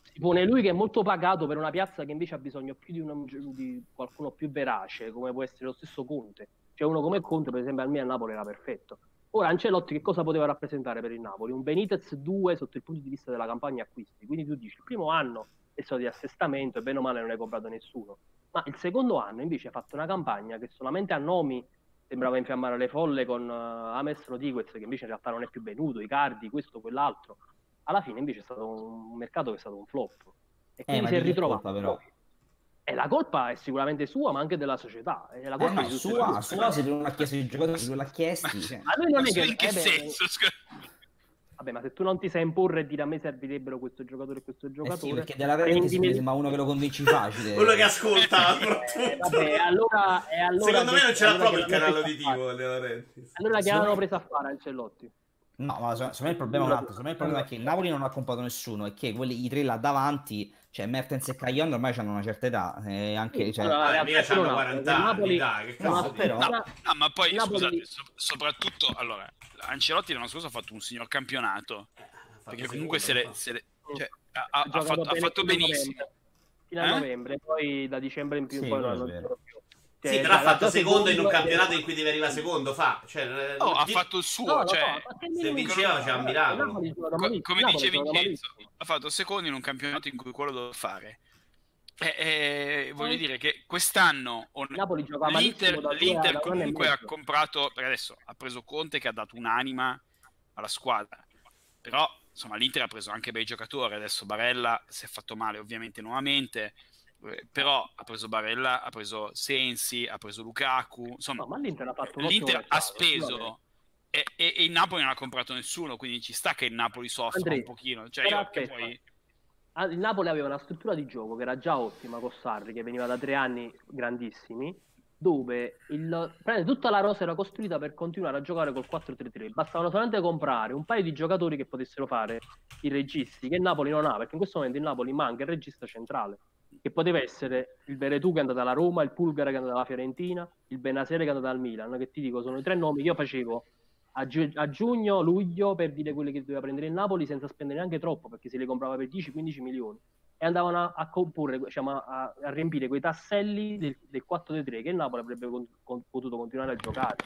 si pone lui che è molto pagato per una piazza che invece ha bisogno più di, una, di qualcuno più verace, come può essere lo stesso Conte. Cioè uno come Conte, per esempio, al Milan a Napoli era perfetto. Ora Ancelotti che cosa poteva rappresentare per il Napoli? Un Benitez due sotto il punto di vista della campagna acquisti. Quindi tu dici, il primo anno di assestamento e bene o male non hai comprato nessuno, ma il secondo anno invece ha fatto una campagna che solamente a nomi sembrava infiammare le folle con uh, James Rodriguez, che invece in realtà non è più venuto, Icardi, questo, quell'altro. Alla fine invece è stato un mercato che è stato un flop e quindi eh, si è ritrovato però. E la colpa è sicuramente sua, ma anche della società. E la colpa eh, è sua, sua se non l'ha chiesto il giocatore, se non l'ha chiesto in che senso? Vabbè, ma se tu non ti sai imporre e dire a me servirebbero questo giocatore e questo giocatore... Eh sì, perché della Verdi ma uno che lo convinci facile. Quello che ascolta, eh, vabbè, allora, e allora... Secondo che, me non c'era allora proprio il canale uditivo della Verdi. Allora che l'hanno presa a fare Ancelotti? No, ma secondo me il problema è un altro. Secondo me il problema è che il Napoli non ha comprato nessuno e che quelli, i tre là davanti, cioè Mertens e Caglione ormai hanno una certa età. E anche... Cioè... Allora, allora, mica hanno quaranta anni, dai, che cazzo no, però... no, no, ma poi, Napoli... scusate, so- soprattutto... Allora... Ancelotti l'anno scorso ha fatto un signor campionato, eh, perché comunque se le, se le, cioè, ha, ha, ha fatto, ha fatto benissimo fino a novembre, fino a novembre eh? Poi da dicembre in più sì, poi non lo più. Cioè, sì, però ha fatto secondo in un campionato in cui deve arrivare secondo, fa, cioè, no, ha fatto il suo, no, cioè, no, se vinceva c'è a Milano, come, come dice Vincenzo, ha fatto secondo in un campionato in cui quello doveva fare. Eh, eh, voglio dire che quest'anno on... l'Inter, l'Inter comunque ha comprato, perché adesso ha preso Conte che ha dato un'anima alla squadra, però insomma l'Inter ha preso anche bei giocatori, adesso Barella si è fatto male ovviamente nuovamente, però ha preso Barella, ha preso Sensi, ha preso Lukaku, insomma no, ma l'Inter ha, fatto l'Inter ha speso E, e, e il Napoli non ha comprato nessuno, quindi ci sta che il Napoli soffra Andrei, un pochino. Cioè io, che poi... Il Napoli aveva una struttura di gioco che era già ottima con Sarri, che veniva da tre anni grandissimi, dove il... tutta la rosa era costruita per continuare a giocare col quattro tre tre. Bastavano solamente comprare un paio di giocatori che potessero fare i registi, che il Napoli non ha, perché in questo momento il Napoli manca il regista centrale, che poteva essere il Veretù che è andato alla Roma, il Pulgara che è andato alla Fiorentina, il Benasere che è andato al Milan, che ti dico sono i tre nomi che io facevo a, gi- a giugno, luglio, per dire quelli che doveva prendere il Napoli senza spendere neanche troppo, perché se li comprava per dieci quindici milioni e andavano a, a comporre, diciamo, a, a riempire quei tasselli del, del quattro tre tre che il Napoli avrebbe con, con, potuto continuare a giocare.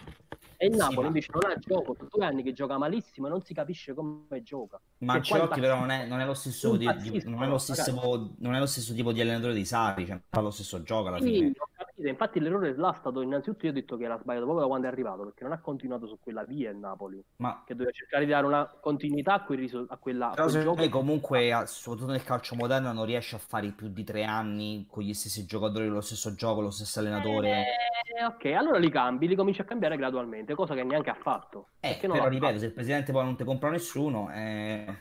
E il Napoli sì, invece ma... non ha gioco, per due anni che gioca malissimo e non si capisce come gioca. Manciotti però non è, non è lo stesso di, di, non, è lo stesso, non è lo stesso tipo di allenatore di Sarri, cioè non fa lo stesso gioco alla sì, fine. Infatti l'errore là è stato, innanzitutto io ho detto che era sbagliato proprio da quando è arrivato, perché non ha continuato su quella via il Napoli, ma... che doveva cercare di dare una continuità a quel, riso, a quella, però a quel gioco. Poi comunque soprattutto nel calcio moderno non riesce a fare più di tre anni con gli stessi giocatori, lo stesso gioco, lo stesso allenatore. Eh, ok, allora li cambi, li cominci a cambiare gradualmente, cosa che neanche ha fatto. Eh, non però ripeto, fatto. Se il presidente poi non ti compra nessuno... Eh...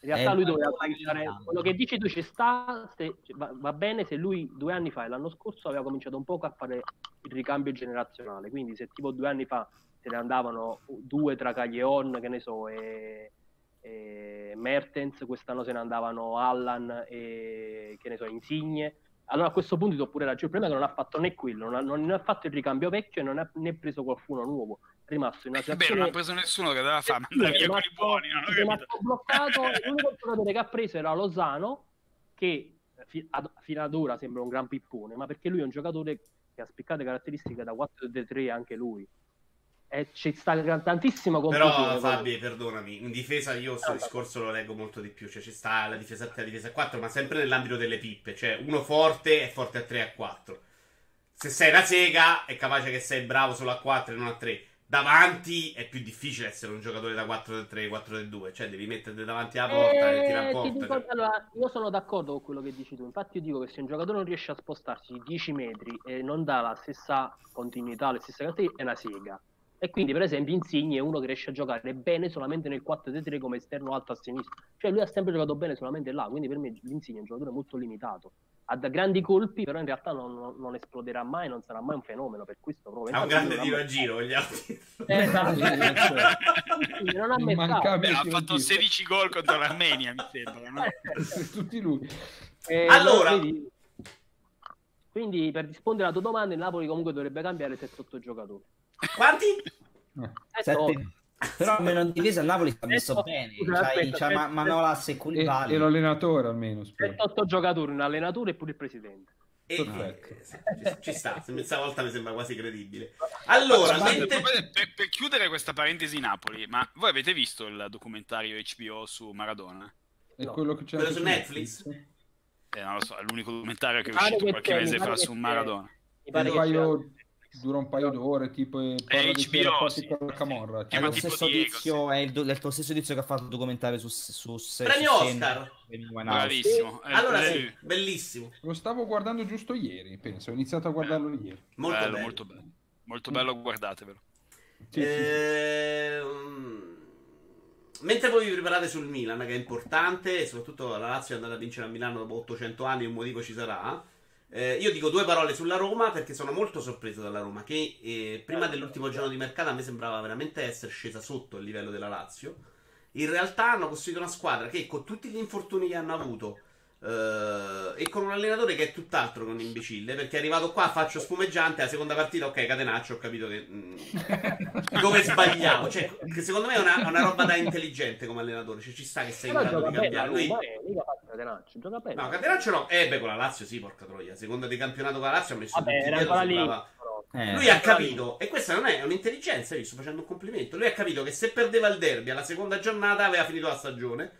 In realtà eh, lui doveva cambiare quello che dici tu ci sta, se, va, va bene se lui due anni fa e l'anno scorso aveva cominciato un poco a fare il ricambio generazionale, quindi se tipo due anni fa se ne andavano due tra Caglion, che ne so, e, e Mertens, quest'anno se ne andavano Allan e che ne so, Insigne, allora a questo punto ti do pure ragione, il problema è che non ha fatto né quello, non ha, non ha fatto il ricambio vecchio e non ha né preso qualcuno nuovo. Rimasto in una situazione... Beh, non ha preso nessuno che doveva fare, mandare via quelli buoni. Non ho rimasto bloccato, l'unico giocatore che ha preso era Lozano, che fino ad ora sembra un gran pippone, ma perché lui è un giocatore che ha spiccate caratteristiche da quattro tre anche lui. E ci sta tantissima confusione. Però Fabio, perdonami, in difesa io questo discorso lo leggo molto di più, cioè ci sta la difesa a tre, la difesa a quattro, ma sempre nell'ambito delle pippe, cioè uno forte è forte a tre e a quattro. Se sei la sega è capace che sei bravo solo a quattro e non a tre. Davanti è più difficile essere un giocatore da quattro tre, quattro due, cioè devi metterti davanti alla porta e, e tirare a porta. Dico, allora, io sono d'accordo con quello che dici tu, infatti io dico che se un giocatore non riesce a spostarsi di dieci metri e non dà la stessa continuità, le stesse caratteristiche, è una sega. E quindi per esempio Insigne è uno che riesce a giocare bene solamente nel quattro tre come esterno alto a sinistra, cioè lui ha sempre giocato bene solamente là, quindi per me l'Insigne è un giocatore molto limitato. Ha da grandi colpi, però in realtà non, non esploderà mai, non sarà mai un fenomeno, per questo proprio... Ha un grande tiro a giro, gli altri. Eh, esatto. Non ha mancato. Beh, ha fatto sedici gol contro l'Armenia, mi sembra, no? Tutti lui. Eh, allora... Quindi, quindi, per rispondere alla tua domanda, il Napoli comunque dovrebbe cambiare sette otto giocatori. Quanti? sette Però almeno in difesa il Napoli sta messo bene, ma Manola se Koulibaly e l'allenatore almeno otto giocatori, un allenatore e pure il presidente e, ah, ecco. eh, ci, ci sta, questa volta mi sembra quasi credibile. Allora, ma, mentre... per, per chiudere questa parentesi Napoli, ma voi avete visto il documentario H B O su Maradona? È no. quello che c'è quello su Netflix? Netflix? Eh, non lo so, è l'unico documentario che è uscito qualche mese fa su Maradona. Mi pare che io... dura un paio d'ore, tipo e eh, H B O, sì. Camorra, cioè. È lo stesso Diego, tizio, sì. è, il do- è il tuo stesso tizio che ha fatto il documentario su, su, su Premio su Oscar. Bravissimo. Eh, allora eh, sì, bellissimo. Lo stavo guardando giusto ieri, penso, ho iniziato a guardarlo eh, ieri. Molto bello, bello, molto bello. Molto bello, guardatevelo. Sì, eh, sì. Mentre voi vi preparate sul Milan, che è importante, e soprattutto la Lazio è andata a vincere a Milano dopo ottocento anni, un motivo ci sarà. Eh, io dico due parole sulla Roma perché sono molto sorpreso dalla Roma che eh, prima dell'ultimo giorno di mercato a me sembrava veramente essere scesa sotto il livello della Lazio. In realtà hanno costruito una squadra che con tutti gli infortuni che hanno avuto eh, e con un allenatore che è tutt'altro che un imbecille, perché è arrivato qua, faccio spumeggiante, la seconda partita ok, catenaccio, ho capito che mh, dove sbagliavo, cioè, che secondo me è una, una roba da intelligente come allenatore, cioè, ci sta che sei in grado di cambiare lui. Catenaccio, gioca bene. No, Catenaccio no. Eh beh, con la Lazio sì, porca troia. Seconda di campionato con la Lazio ha messo Vabbè, era sembrava... lì, eh, Lui era ha capito, lì. E questa non è un'intelligenza, io sto facendo un complimento. Lui ha capito che se perdeva il derby alla seconda giornata aveva finito la stagione,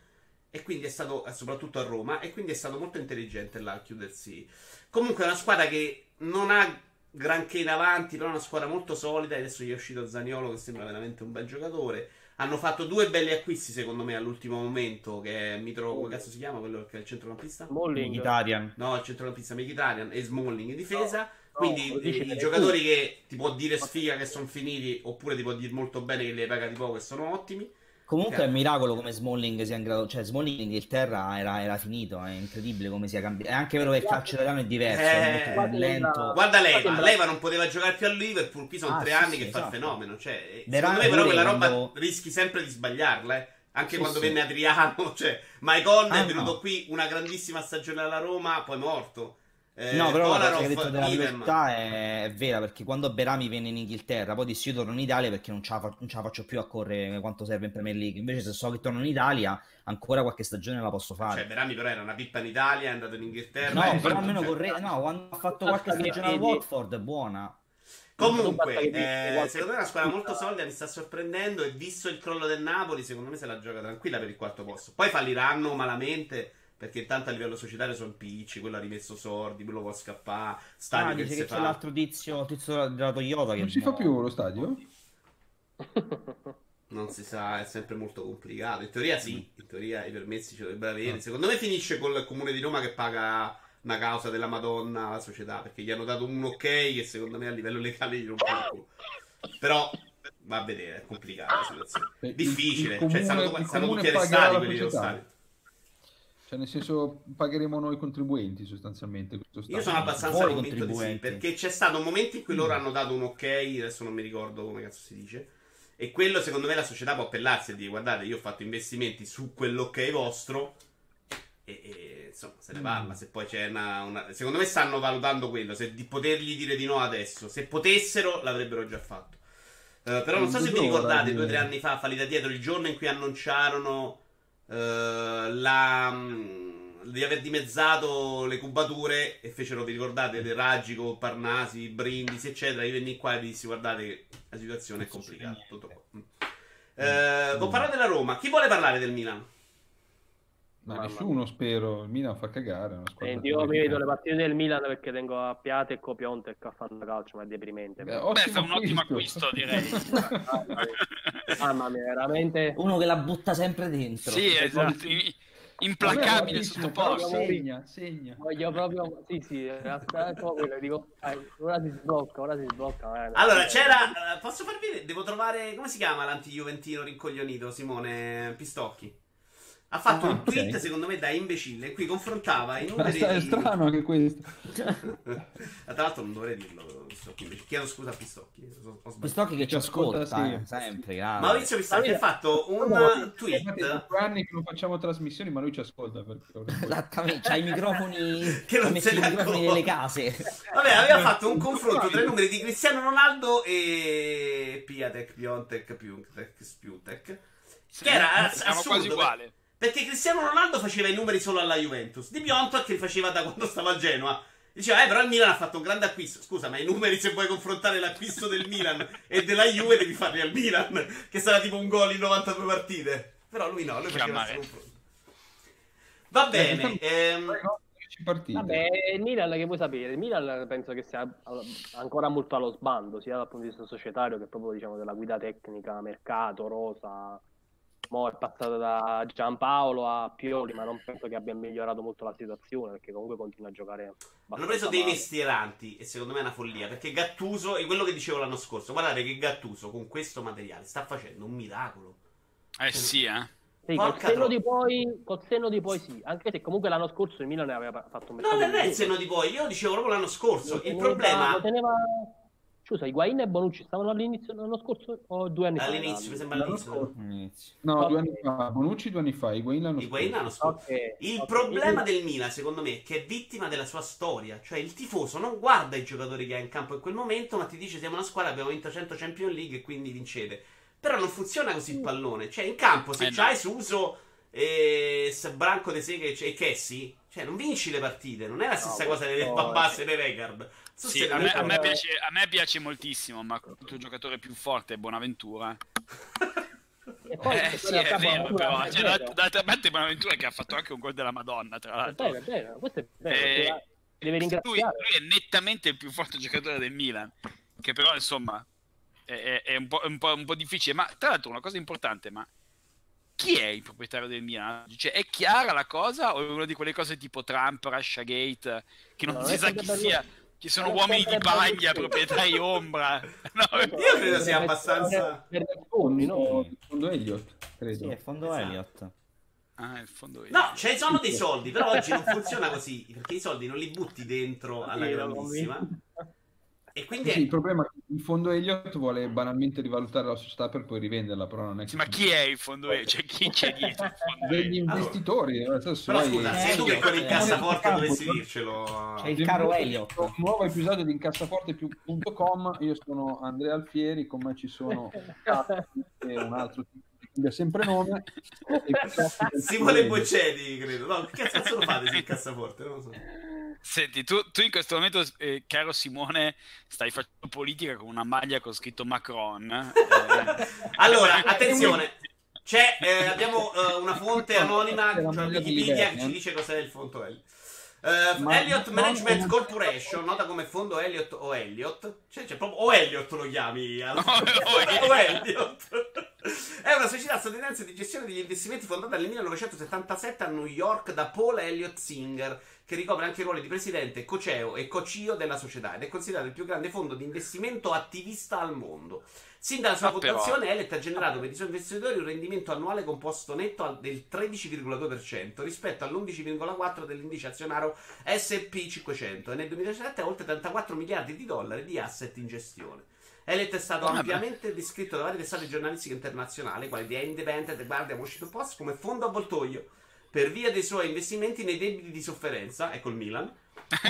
e quindi è stato, soprattutto a Roma, e quindi è stato molto intelligente là a chiudersi. Comunque è una squadra che non ha granché in avanti, però è una squadra molto solida. Adesso gli è uscito Zaniolo, che sembra veramente un bel giocatore. Hanno fatto due belli acquisti, secondo me, all'ultimo momento, che è Mitro... Come cazzo si chiama quello che è il centrocampista? Mkhitaryan. No, il centrocampista Mkhitaryan e Smalling in difesa. No. Quindi no, i, i giocatori tu. che ti può dire sfiga che sono finiti, oppure ti può dire molto bene che li hai pagati poco e sono ottimi. Comunque okay. è un miracolo come Smalling sia in grado, cioè Smalling in Inghilterra era, era finito, è incredibile come sia cambiato. È anche vero che il calcio italiano è diverso, eh, è molto più lento. Guarda lei, ma lei non poteva giocare più a Liverpool, qui sono ah, tre sì, anni sì, che esatto. fa il fenomeno, cioè secondo me però quella roba quando... rischi sempre di sbagliarla, eh. Anche sì, quando sì. venne Adriano, cioè Maicon ah, è venuto no. qui una grandissima stagione alla Roma, poi morto. Eh, no, però la cosa che hai detto della libertà è... è vera, perché quando Berami venne in Inghilterra, poi dissi io torno in Italia perché non ce la, fa... non ce la faccio più a correre quanto serve in Premier League. Invece se so che torno in Italia, ancora qualche stagione la posso fare. Cioè Berami però era una pippa in Italia, è andato in Inghilterra. No, però fatto... almeno corre... no, quando ha fatto qualche stagione a Watford è buona. Comunque, eh, secondo me è una squadra molto solida, mi sta sorprendendo, e visto il crollo del Napoli, secondo me se la gioca tranquilla per il quarto posto. Poi falliranno malamente, perché tanto a livello societario sono picci, quello ha rimesso Sordi, quello può scappare, stadio ah, che, che c'è fa. L'altro tizio, tizio della Toyota che non si fa più lo stadio? Non si sa, è sempre molto complicato. In teoria sì, in teoria i permessi ci dovrebbero avere. No. Secondo me finisce col Comune di Roma che paga una causa della Madonna alla società, perché gli hanno dato un ok che secondo me a livello legale gli rompe il culo. Però va a vedere, è complicata la situazione. Beh, difficile, il, il cioè comune, sanno tutti arrestati quelli dello stadio. Cioè, nel senso, pagheremo noi contribuenti sostanzialmente. Questo Io sono abbastanza convinto di sì, perché c'è stato un momento in cui loro mm. hanno dato un ok, adesso non mi ricordo come cazzo si dice, e quello secondo me la società può appellarsi e dire guardate io ho fatto investimenti su quell'ok vostro, e, e insomma se ne parla, mm. se poi c'è una, una... Secondo me stanno valutando quello, se di potergli dire di no adesso, se potessero l'avrebbero già fatto. Uh, però non, non so se vi ricordate, due o tre anni fa, Falli da Dietro, il giorno in cui annunciarono... Uh, la, mh, di aver dimezzato le cubature, e fecero, vi ricordate, De Ragico, Parnasi, Brindisi eccetera. Io venni qua e vi dissi guardate la situazione è complicata, tutto qua. Uh, mm. Ho parlato della Roma, chi vuole parlare del Milan? Ma Mamma nessuno mia. spero, il Milan fa cagare, una squadra. Io mi vedo le partite del Milan perché tengo a Piate e Copionte e Caffano Calcio, ma è deprimente. Beh, beh fa un ottimo acquisto, direi. Mamma mia, veramente. Uno che la butta sempre dentro. Sì, esatto. Implacabile sotto posto. Segna, segna. Voglio proprio... Sì, sì, dico, ora si sblocca, ora si sblocca. Allora, c'era... Posso farvi... Devo trovare... Come si chiama l'anti-juventino rincoglionito, Simone Pistocchi? Ha fatto ah, un tweet, okay. secondo me, da imbecille. Qui confrontava i numeri. È strano anche questo. Tra l'altro, non dovrei dirlo. Pistocchi. Chiedo scusa a Pistocchi. Pistocchi che ci ascolta, ascolta sì. sempre. Grazie. Maurizio Pistocchi ha fatto un no, tweet. Infatti, anni che non facciamo trasmissioni, ma lui ci ascolta. Perché... Esattamente. C'ha i microfoni che non se ne accorgono nelle case. Vabbè, aveva fatto un confronto tra i numeri di Cristiano Ronaldo e Piatek, Piontek, Piontek, Spiutek. Sì, che era assurdo, quasi uguale. Perché Cristiano Ronaldo faceva i numeri solo alla Juventus, Di Piontek che li faceva da quando stava a Genoa. Diceva, eh, però il Milan ha fatto un grande acquisto. Scusa, ma i numeri, se vuoi confrontare l'acquisto del Milan e della Juve, devi farli al Milan, che sarà tipo un gol in novantadue partite. Però lui no, lui faceva il confronto. Va bene. Ehm... Partite. Vabbè, il Milan, che vuoi sapere, il Milan penso che sia ancora molto allo sbando, sia dal punto di vista societario che proprio, diciamo, della guida tecnica, mercato, rosa... Mo' è passata da Giampaolo a Pioli, ma non penso che abbia migliorato molto la situazione, perché comunque continua a giocare. Hanno preso male. dei mestieranti, e secondo me è una follia, perché Gattuso, e quello che dicevo l'anno scorso, guardate che Gattuso con questo materiale sta facendo un miracolo. Eh sì, eh. Sì, col senno di poi, col senno di poi sì, anche se comunque l'anno scorso il Milan ne aveva fatto un... No, non è il senno di poi, io dicevo proprio l'anno scorso, il teneva, problema... Teneva... Scusa, Higuain e Bonucci stavano all'inizio l'anno scorso o due anni all'inizio, fa? All'inizio, mi sembra all'inizio. No, okay. due anni fa, Bonucci due anni fa, Higuain l'anno scorso. L'anno scorso. Okay. Il okay. problema okay. del Milan, secondo me, è che è vittima della sua storia. Cioè, il tifoso non guarda i giocatori che ha in campo in quel momento, ma ti dice siamo una squadra, abbiamo vinto cento Champions League e quindi vincete. Però non funziona così il pallone. Cioè, in campo, se eh c'hai no. Suso, eh, Branco De Seghe e Kessi, cioè, non vinci le partite. Non è la stessa no, cosa del no, Babas e del Regard. Sì, a, me, a, me piace, a me piace moltissimo, ma il tuo giocatore più forte è Bonaventura. E poi, eh, sì, è vero, però. È cioè, d'altra parte Bonaventura che ha fatto anche un gol della Madonna, tra l'altro. È vero, è vero. Questo è vero, eh, deve ringraziare. Lui, lui è nettamente il più forte giocatore del Milan, che però, insomma, è, è un, po', un, po', un po' difficile. Ma, tra l'altro, una cosa importante, ma chi è il proprietario del Milan? Cioè, è chiara la cosa o è una di quelle cose tipo Trump, Russiagate, che non, non si sa chi sia... Ci sono uomini di paglia, proprietari ombra. No, io credo sia abbastanza... Per fondi, no? Il fondo Elliot, credo. Sì, è fondo esatto. Elliot. Ah, il fondo Elliot. No, ce ne sono dei soldi, però oggi non funziona così, perché i soldi non li butti dentro alla grandissima. E quindi sì, è... il problema è che il fondo Elliot vuole banalmente rivalutare la società per poi rivenderla, però non è che... Ma chi è il fondo Elliot? Cioè, chi c'è dietro il fondo Elliot? Degli investitori. Allora, però scusa, sei tu che con l'incassaforte dovessi dircelo. C'è il caro Elliot. Un nuovo episodio di incassaforte punto com. Io sono Andrea Alfieri, con me ci sono e un altro ha sempre nome e Simone Bocelli, credo. No, che cazzo lo fate sul cassaforte? Non lo so. Senti, tu, tu in questo momento, eh, caro Simone, stai facendo politica con una maglia con scritto Macron. Eh. Allora, attenzione, c'è, eh, abbiamo eh, una fonte anonima, cioè Wikipedia, che ci dice cos'è il fondo Elliot. Uh, Ma... Elliot Management Corporation, nota come fondo Elliot o Elliot, cioè, cioè proprio o Elliot lo chiami alla... o Elliot è una società statunitense di gestione degli investimenti fondata nel millenovecentosettantasette a New York da Paul Elliot Singer, che ricopre anche i ruoli di presidente, co-C E O e co-C I O della società, ed è considerato il più grande fondo di investimento attivista al mondo. Sin dalla sua fondazione, Elliot ha generato per i suoi investitori un rendimento annuale composto netto del tredici virgola due per cento rispetto all'undici virgola quattro per cento dell'indice azionario S and P cinquecento, e nel duemiladiciassette ha oltre trentaquattro miliardi di dollari di asset in gestione. Elliot è stato ampiamente descritto da varie testate giornalistiche internazionali, quali The Independent, The Guardian, Washington Post, come fondo avvoltoio per via dei suoi investimenti nei debiti di sofferenza, ecco il Milan,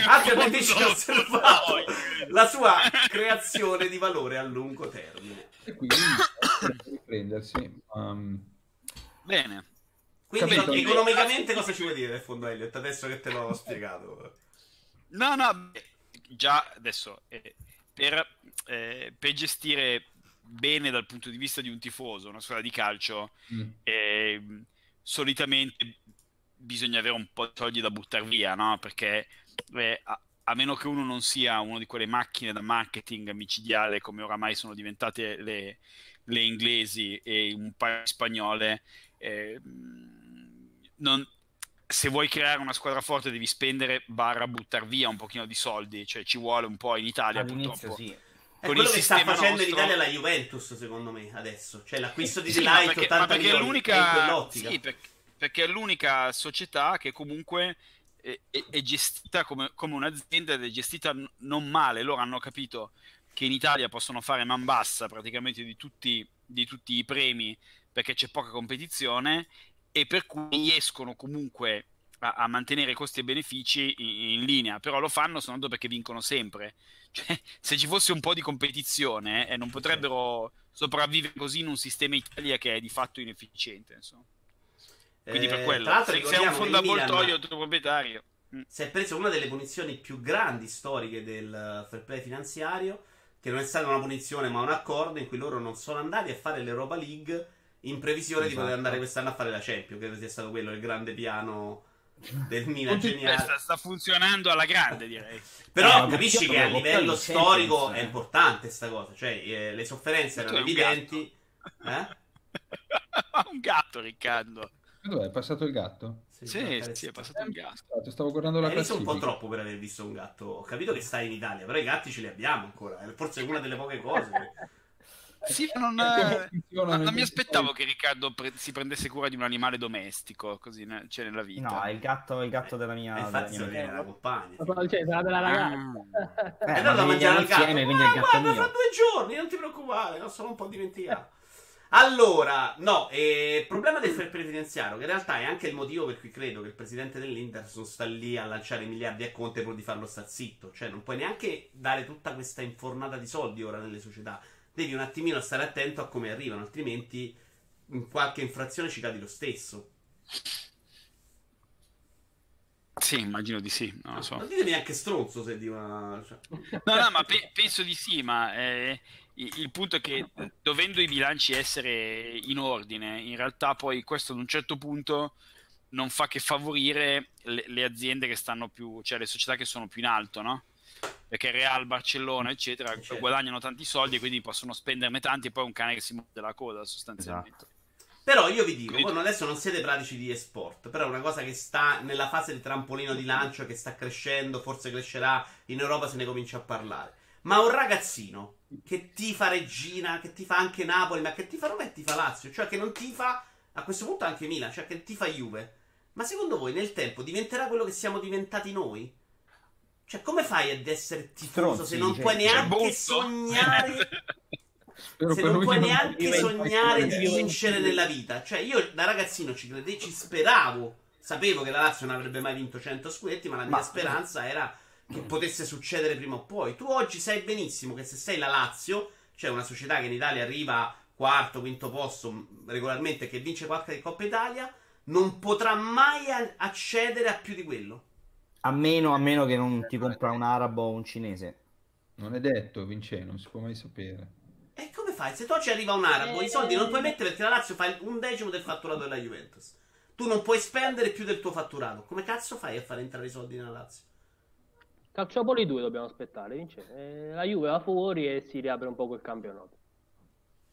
altrimenti ci ha osservato la sua creazione di valore a lungo termine. E quindi riprendersi. Um... Bene. Quindi capito, economicamente cosa ci vuoi dire del fondo Elliot? Adesso che te l'ho spiegato. No, no, già adesso eh, per, eh, per gestire bene dal punto di vista di un tifoso una squadra di calcio mm. eh, solitamente bisogna avere un po' di soldi da buttare via, no? Perché eh, a, a meno che uno non sia uno di quelle macchine da marketing micidiale come oramai sono diventate le, le inglesi e un paio di spagnole, eh, non, se vuoi creare una squadra forte devi spendere barra buttar via un pochino di soldi, cioè ci vuole un po' in Italia purtroppo. Sì. È con quello che sta facendo nostro... l'Italia la Juventus, secondo me, adesso. Cioè l'acquisto di sì, Delight perché, ottanta milioni è l'unica. Sì, perché... perché è l'unica società che comunque è, è, è gestita come, come un'azienda ed è gestita non male. Loro hanno capito che in Italia possono fare man bassa praticamente di tutti, di tutti i premi, perché c'è poca competizione e per cui riescono comunque a, a mantenere costi e benefici in, in linea. Però lo fanno soltanto perché vincono sempre. Cioè, se ci fosse un po' di competizione eh, non potrebbero sopravvivere così in un sistema Italia che è di fatto inefficiente, insomma. Quindi per quello, eh, se sei un fondo avvoltoio il tuo proprietario mm. si è preso una delle punizioni più grandi storiche del fair play finanziario, che non è stata una punizione ma un accordo in cui loro non sono andati a fare l'Europa League in previsione esatto. di poter andare quest'anno a fare la Champions. Credo sia stato quello il grande piano del Milan geniale. Sta, sta funzionando alla grande, direi. Però eh, capisci che a livello storico Champions, è importante sta cosa, cioè eh, le sofferenze erano evidenti. Ha eh? Un gatto Riccardo. Dov'è? È passato il gatto? Sì, sì, sì è passato il gatto. Stavo guardando la classifica. Hai visto un po' troppo per aver visto un gatto. Ho capito che stai in Italia, però i gatti ce li abbiamo ancora. Forse è una delle poche cose. Sì, non, non, non mi aspettavo che Riccardo pre- si prendesse cura di un animale domestico, così ne- c'è nella vita. No, il gatto, il gatto della mia, della mia mia la compagna. Cioè, sarà della ragazza. Ah. Eh, eh, non la mangiare al gatto. Insieme, quindi ah, è il gatto guarda, mio. Fra due giorni, non ti preoccupare, no, sono un po' dimenticato. Allora, no, il eh, problema del fair play finanziario, che in realtà è anche il motivo per cui credo che il presidente dell'Inter non sta lì a lanciare miliardi a Conte pur di farlo star zitto. Cioè non puoi neanche dare tutta questa infornata di soldi ora nelle società. Devi un attimino stare attento a come arrivano, altrimenti in qualche infrazione ci cadi lo stesso. Sì, immagino di sì, non lo so. Non ditemi neanche stronzo se di una... Cioè... No, no, ma pe- penso di sì, ma... Eh... Il punto è che dovendo i bilanci essere in ordine, in realtà poi questo ad un certo punto non fa che favorire le, le aziende che stanno più, cioè le società che sono più in alto, no? Perché Real, Barcellona, eccetera, certo. guadagnano tanti soldi e quindi possono spenderne tanti e poi è un cane che si muove la coda sostanzialmente. Esatto. Però io vi dico, voi adesso non siete pratici di esport, però è una cosa che sta nella fase di trampolino di lancio, che sta crescendo, forse crescerà, in Europa se ne comincia a parlare. Ma un ragazzino che tifa Regina, che tifa anche Napoli, ma che tifa Roma e tifa Lazio, cioè che non tifa a questo punto anche Milan, cioè che tifa Juve, ma secondo voi nel tempo diventerà quello che siamo diventati noi? Cioè come fai ad essere tifoso Tronzi, se non puoi neanche sognare... Se non puoi neanche sognare di vincere nella vita. Cioè io da ragazzino ci credevo, ci speravo. Sapevo che la Lazio non avrebbe mai vinto cento scudetti, ma la mia speranza era che potesse succedere prima o poi. Tu oggi sai benissimo che se sei la Lazio, cioè una società che in Italia arriva quarto, quinto posto regolarmente, che vince qualche Coppa Italia, non potrà mai accedere a più di quello. A meno, a meno che non ti compra un arabo o un cinese. Non è detto, Vincenzo, non si può mai sapere. E come fai? Se tu ci arriva un arabo, eh, i soldi non puoi mettere perché la Lazio fa un decimo del fatturato della Juventus. Tu non puoi spendere più del tuo fatturato. Come cazzo fai a far entrare i soldi nella Lazio? Calciopoli due dobbiamo aspettare, Vincenzo. Eh, la Juve va fuori e si riapre un po' quel campionato.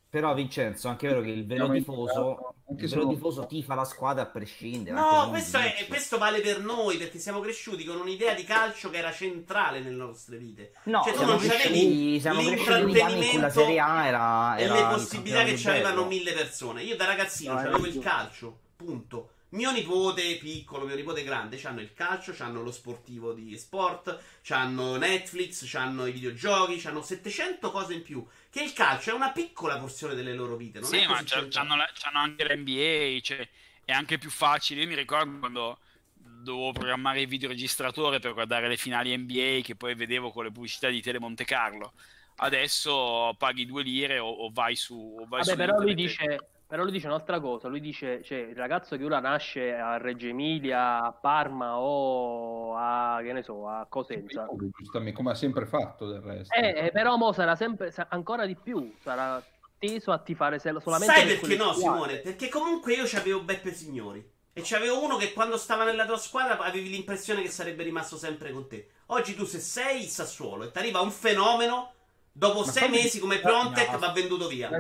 Però, Vincenzo, anche è vero che il vero tifoso, il vero tifoso tifa la squadra a prescindere. No, questo, è, questo vale per noi, perché siamo cresciuti con un'idea di calcio che era centrale nelle nostre vite. No, cioè, tu non c'avevi l'intrattenimento era, era e le possibilità che c'avevano mille persone. Io da ragazzino no, c'avevo il calcio, punto. Mio nipote piccolo, mio nipote grande, c'hanno il calcio, c'hanno lo sportivo di sport, c'hanno Netflix, c'hanno i videogiochi, c'hanno settecento cose in più. Che il calcio è una piccola porzione delle loro vite. Non sì, è ma c'hanno anche l'N B A, cioè, è anche più facile. Io mi ricordo quando dovevo programmare il videoregistratore per guardare le finali N B A che poi vedevo con le pubblicità di Tele Monte Carlo. Adesso paghi due lire o, o vai su... O vai Vabbè, su però lui dice... Però lui dice un'altra cosa, lui dice, cioè, il ragazzo che ora nasce a Reggio Emilia, a Parma o a, che ne so, a Cosenza. Giustamente, come ha sempre fatto del resto. Eh, però mo sarà sempre, ancora di più, sarà teso a tifare solamente... Sai per perché no, squadre. Simone? Perché comunque io c'avevo Beppe Signori. E c'avevo uno che quando stava nella tua squadra avevi l'impressione che sarebbe rimasto sempre con te. Oggi tu se sei il Sassuolo e ti arriva un fenomeno, dopo Ma sei mesi come Piontek no. va venduto via.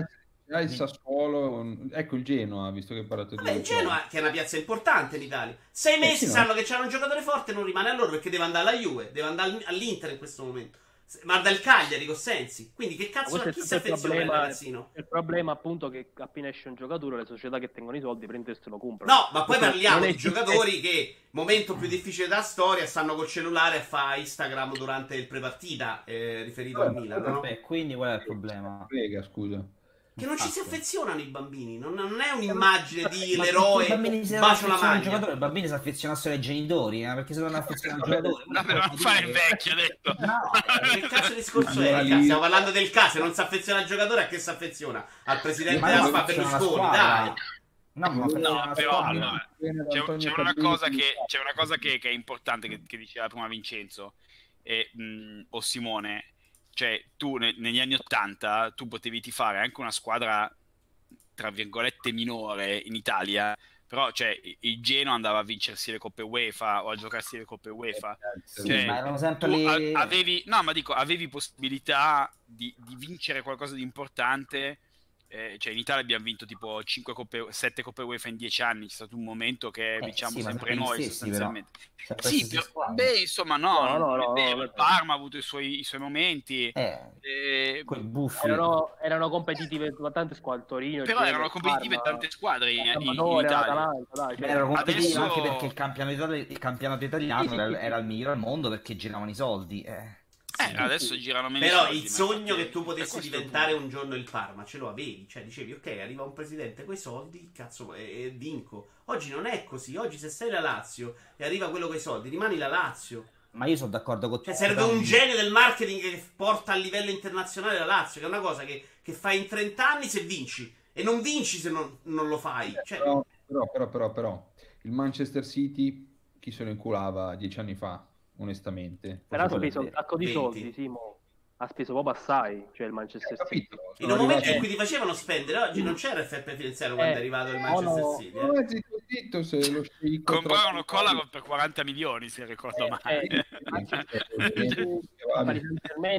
Ah, il Sassuolo, ecco il Genoa, visto che hai parlato di... Vabbè, il Genoa, che è una piazza importante in Italia. Sei mesi eh sì, sanno no. che c'era un giocatore forte e non rimane a loro perché deve andare alla Juve, deve andare all'Inter in questo momento. Ma dal Cagliari con Sensi. Quindi che cazzo, a chi si affeziona il ragazzino? Il problema appunto è che appena esce un giocatore le società che tengono i soldi prendono e se lo comprano. No, ma poi parliamo di giocatori che, momento più difficile della storia, stanno col cellulare a fare Instagram durante il prepartita, eh, riferito no, a Milan. No? Vabbè, quindi qual è il problema? Prega, scusa. Che non ci si affezionano i bambini, non, non è un'immagine di l'eroe bacio la maglia. I bambini si affezionassero ai genitori, eh? Perché se non affezionano al giocatore... No, però non fare il vecchio, ha detto. No, che cazzo di discorso è? Lì... Stiamo parlando del caso, non si affeziona al giocatore, a che si affeziona? Al presidente ma della squadra Berlusconi, dai! No, ma no però allora, c'è una cosa, che, c'è una cosa che, che è importante, che, che diceva prima Vincenzo e, mh, o Simone... Cioè, tu ne, negli anni Ottanta tu potevi tifare anche una squadra, tra virgolette, minore in Italia, però cioè, il Genoa andava a vincersi le coppe UEFA o a giocarsi le coppe UEFA. Sì, cioè, ma erano sempre le... avevi, no, ma dico, avevi possibilità di, di vincere qualcosa di importante. Eh, cioè in Italia abbiamo vinto tipo cinque coppe, sette coppe UEFA in dieci anni. C'è stato un momento che eh, diciamo sì, sempre noi stessi, sostanzialmente però. Sì, però, beh insomma no, no, no, no, beh, no, no Parma ha avuto i suoi, i suoi momenti eh, eh, quel buffo erano, erano competitive tante squadre. Torino però Giro, erano competitive Parma, tante squadre in, in, in Italia dai, cioè, erano competitive adesso... anche perché il campionato, il campionato italiano sì, sì, sì. era il migliore al mondo perché giravano i soldi eh. Eh, adesso girano meno però soldi, il sogno che tu potessi diventare un giorno il Parma ce lo avevi, cioè dicevi ok arriva un presidente coi soldi, cazzo e vinco. Oggi non è così, oggi se sei la Lazio e arriva quello coi soldi rimani la Lazio. Ma io sono d'accordo con te, cioè, serve un genio del marketing che porta a livello internazionale la Lazio, che è una cosa che, che fai in trent'anni se vinci e non vinci se non, non lo fai cioè... però, però, però, però, però il Manchester City chi se lo inculava dieci anni fa? Onestamente, però ha speso un sacco di soldi. Simo ha speso proprio assai. Cioè, il Manchester City in un momento in cui ti facevano spendere, oggi non c'era F P finanziario. Eh, quando è arrivato il Manchester no, City, no, eh. zitto, zitto, se lo comprarono Collaro per quaranta milioni. Se ricordo eh, male, eh,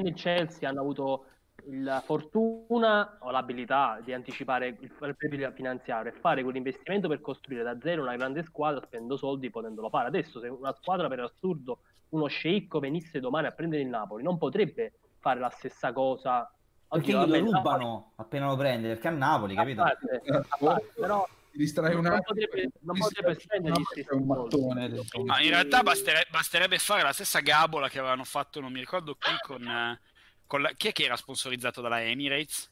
il Chelsea hanno avuto la fortuna o l'abilità di anticipare il fair finanziario e fare quell'investimento per costruire da zero una grande squadra spendendo soldi potendolo fare. Adesso se una squadra per assurdo, uno sceicco venisse domani a prendere il Napoli, non potrebbe fare la stessa cosa. Oggi perché lo rubano appena lo prende, perché a Napoli, capito? A parte, a parte, però distrai un attimo, non potrebbe spendere un mattone. Ma in realtà bastere, basterebbe fare la stessa gabola che avevano fatto, non mi ricordo qui, con, con la, chi è che era sponsorizzato dalla Emirates?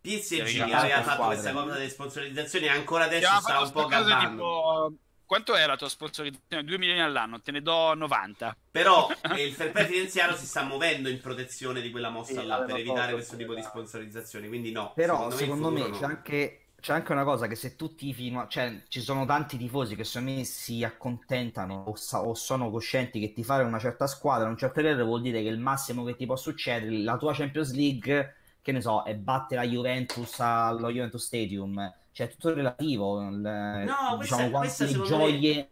P S G aveva fatto squadra. Questa cosa delle sponsorizzazioni ancora adesso sì, sta un po' gabbando. Quanto è la tua sponsorizzazione? due milioni all'anno, te ne do novanta. Però il fair play finanziario si sta muovendo in protezione di quella mossa sì, là per evitare questo tipo di sponsorizzazioni, quindi no. Però secondo me, me no. c'è anche... C'è anche una cosa che se tutti fino, cioè ci sono tanti tifosi che secondo me si accontentano o, sa, o sono coscienti che tifare una certa squadra, un certo livello vuol dire che il massimo che ti può succedere, la tua Champions League, che ne so, è battere la Juventus allo Juventus Stadium, cioè è tutto relativo. Le, no, diciamo questa, quante questa, gioie. Me...